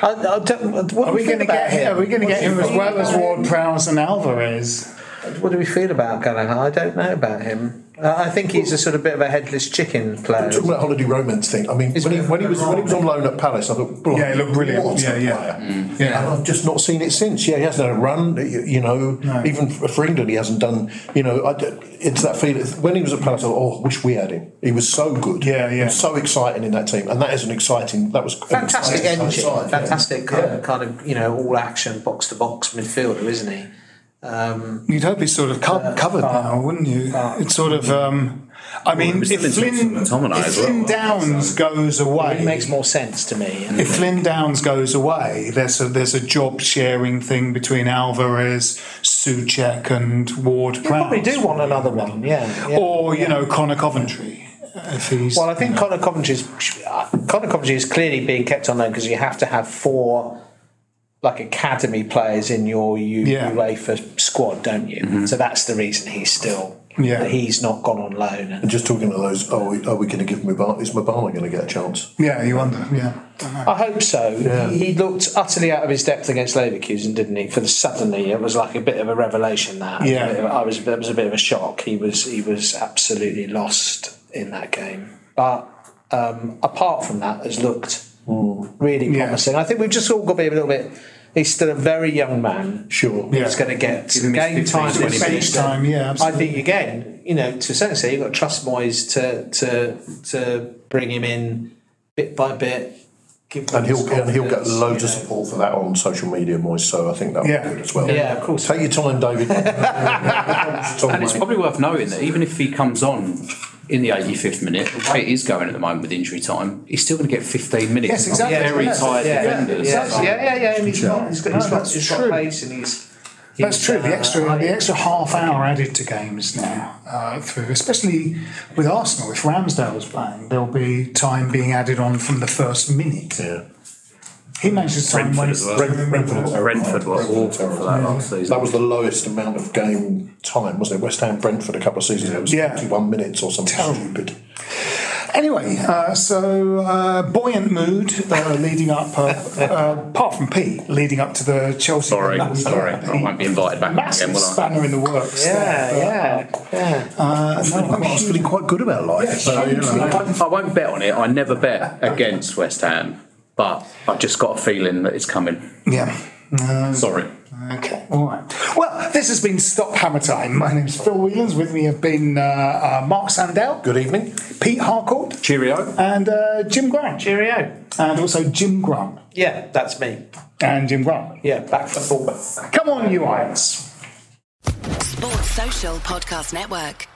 I, I don't, what are we going to get him? Are we going to get him as well as Ward-Prowse and Alvarez? What do we feel about Gallagher? I don't know about him. I think he's a sort of bit of a headless chicken player. I'm talking about holiday romance thing. I mean, when he, when he was when he was on loan at Palace, I thought, yeah, he looked brilliant. Yeah, yeah. Mm. yeah. And I've just not seen it since. Yeah, he hasn't had a run. You know, no. even for England, he hasn't done. You know, I, it's that feeling. When he was at Palace, I thought, oh, I wish we had him. He was so good. Yeah, yeah. And so exciting in that team, and that is an exciting. That was fantastic exciting energy, side, fantastic yeah. kind, yeah. of, kind of you know all action, box to box midfielder, isn't he? Um, You'd hope he's sort of co- uh, covered uh, now, wouldn't you? Uh, it's sort of. Um, I mean, well, if Flynn, if Flynn well, Downs so. goes away, well, it makes more sense to me. If it? Flynn Downs goes away, there's a there's a job sharing thing between Alvarez, Souček, and Ward. You probably do want another one, yeah. yeah or you yeah. know, Connor Coventry. If he's, well, I think you know. Connor Coventry is Connor Coventry is clearly being kept on loan because you have to have four. Like academy players in your U- yeah. UEFA squad, don't you? Mm-hmm. So that's the reason he's still yeah. that he's not gone on loan. And, and just talking to those, oh, are we, are we going to give Mubala? Is Mubala going to get a chance? Yeah, you wonder. Yeah, I hope so. Yeah. He, he looked utterly out of his depth against Leverkusen, didn't he? For the suddenly, it was like a bit of a revelation. That yeah, of, I was it was a bit of a shock. He was he was absolutely lost in that game. But um, apart from that, has looked. Mm. Really promising. Yeah. I think we've just all got to be a little bit. He's still a very young man. Sure, yeah. he's going to get some game time, bench time. Yeah, absolutely. I think again, you know, to a certain extent, you've got to trust Moyes to to to bring him in bit by bit. Give and he'll and he'll get loads you know. of support for that on social media, Moyes. So I think that'll yeah. be good as well. Yeah, of course. Take your time, David. And it's probably worth noting that even if he comes on. In the eighty-fifth minute, the way it is going at the moment with injury time, he's still going to get fifteen minutes. Yes, exactly. Very yes. tired yeah. defenders. Yeah, yeah, yeah. yeah, yeah. And he's got, he's got, no, he's got, he's got pace, and he's. he's that's true. Uh, the extra, uh, the extra half hour added to games now uh, through, especially with Arsenal. If Ramsdale's playing, there'll be time being added on from the first minute. Yeah. He manages time Brentford as well. Brentford, Brentford, Brentford was awful for that yeah. last season. That was the lowest amount of game time, wasn't it? West Ham, Brentford, a couple of seasons ago. It was yeah. forty-one minutes or something stupid. Anyway, uh, so uh, buoyant mood uh, leading up, uh, uh, apart from Pete, leading up to the Chelsea. Sorry, sorry, I won't be invited back massive again, will I? Spanner in the works. Yeah, there, but, yeah, yeah. Uh, I no, I'm feeling quite good about life. Yeah, so, you know. I, won't, I won't bet on it. I never bet against West Ham. But I've just got a feeling that it's coming. Yeah. No. Sorry. Okay. All right. Well, this has been Stop Hammer Time. My name's Phil Whelans. With me have been uh, uh, Mark Sandell. Good evening. Pete Harcourt. Cheerio. And uh, Jim Grant. Cheerio. And also Jim Grant. Yeah, that's me. And Jim Grant. Yeah, back for full. Come on, you Irons. Sports Social Podcast Network.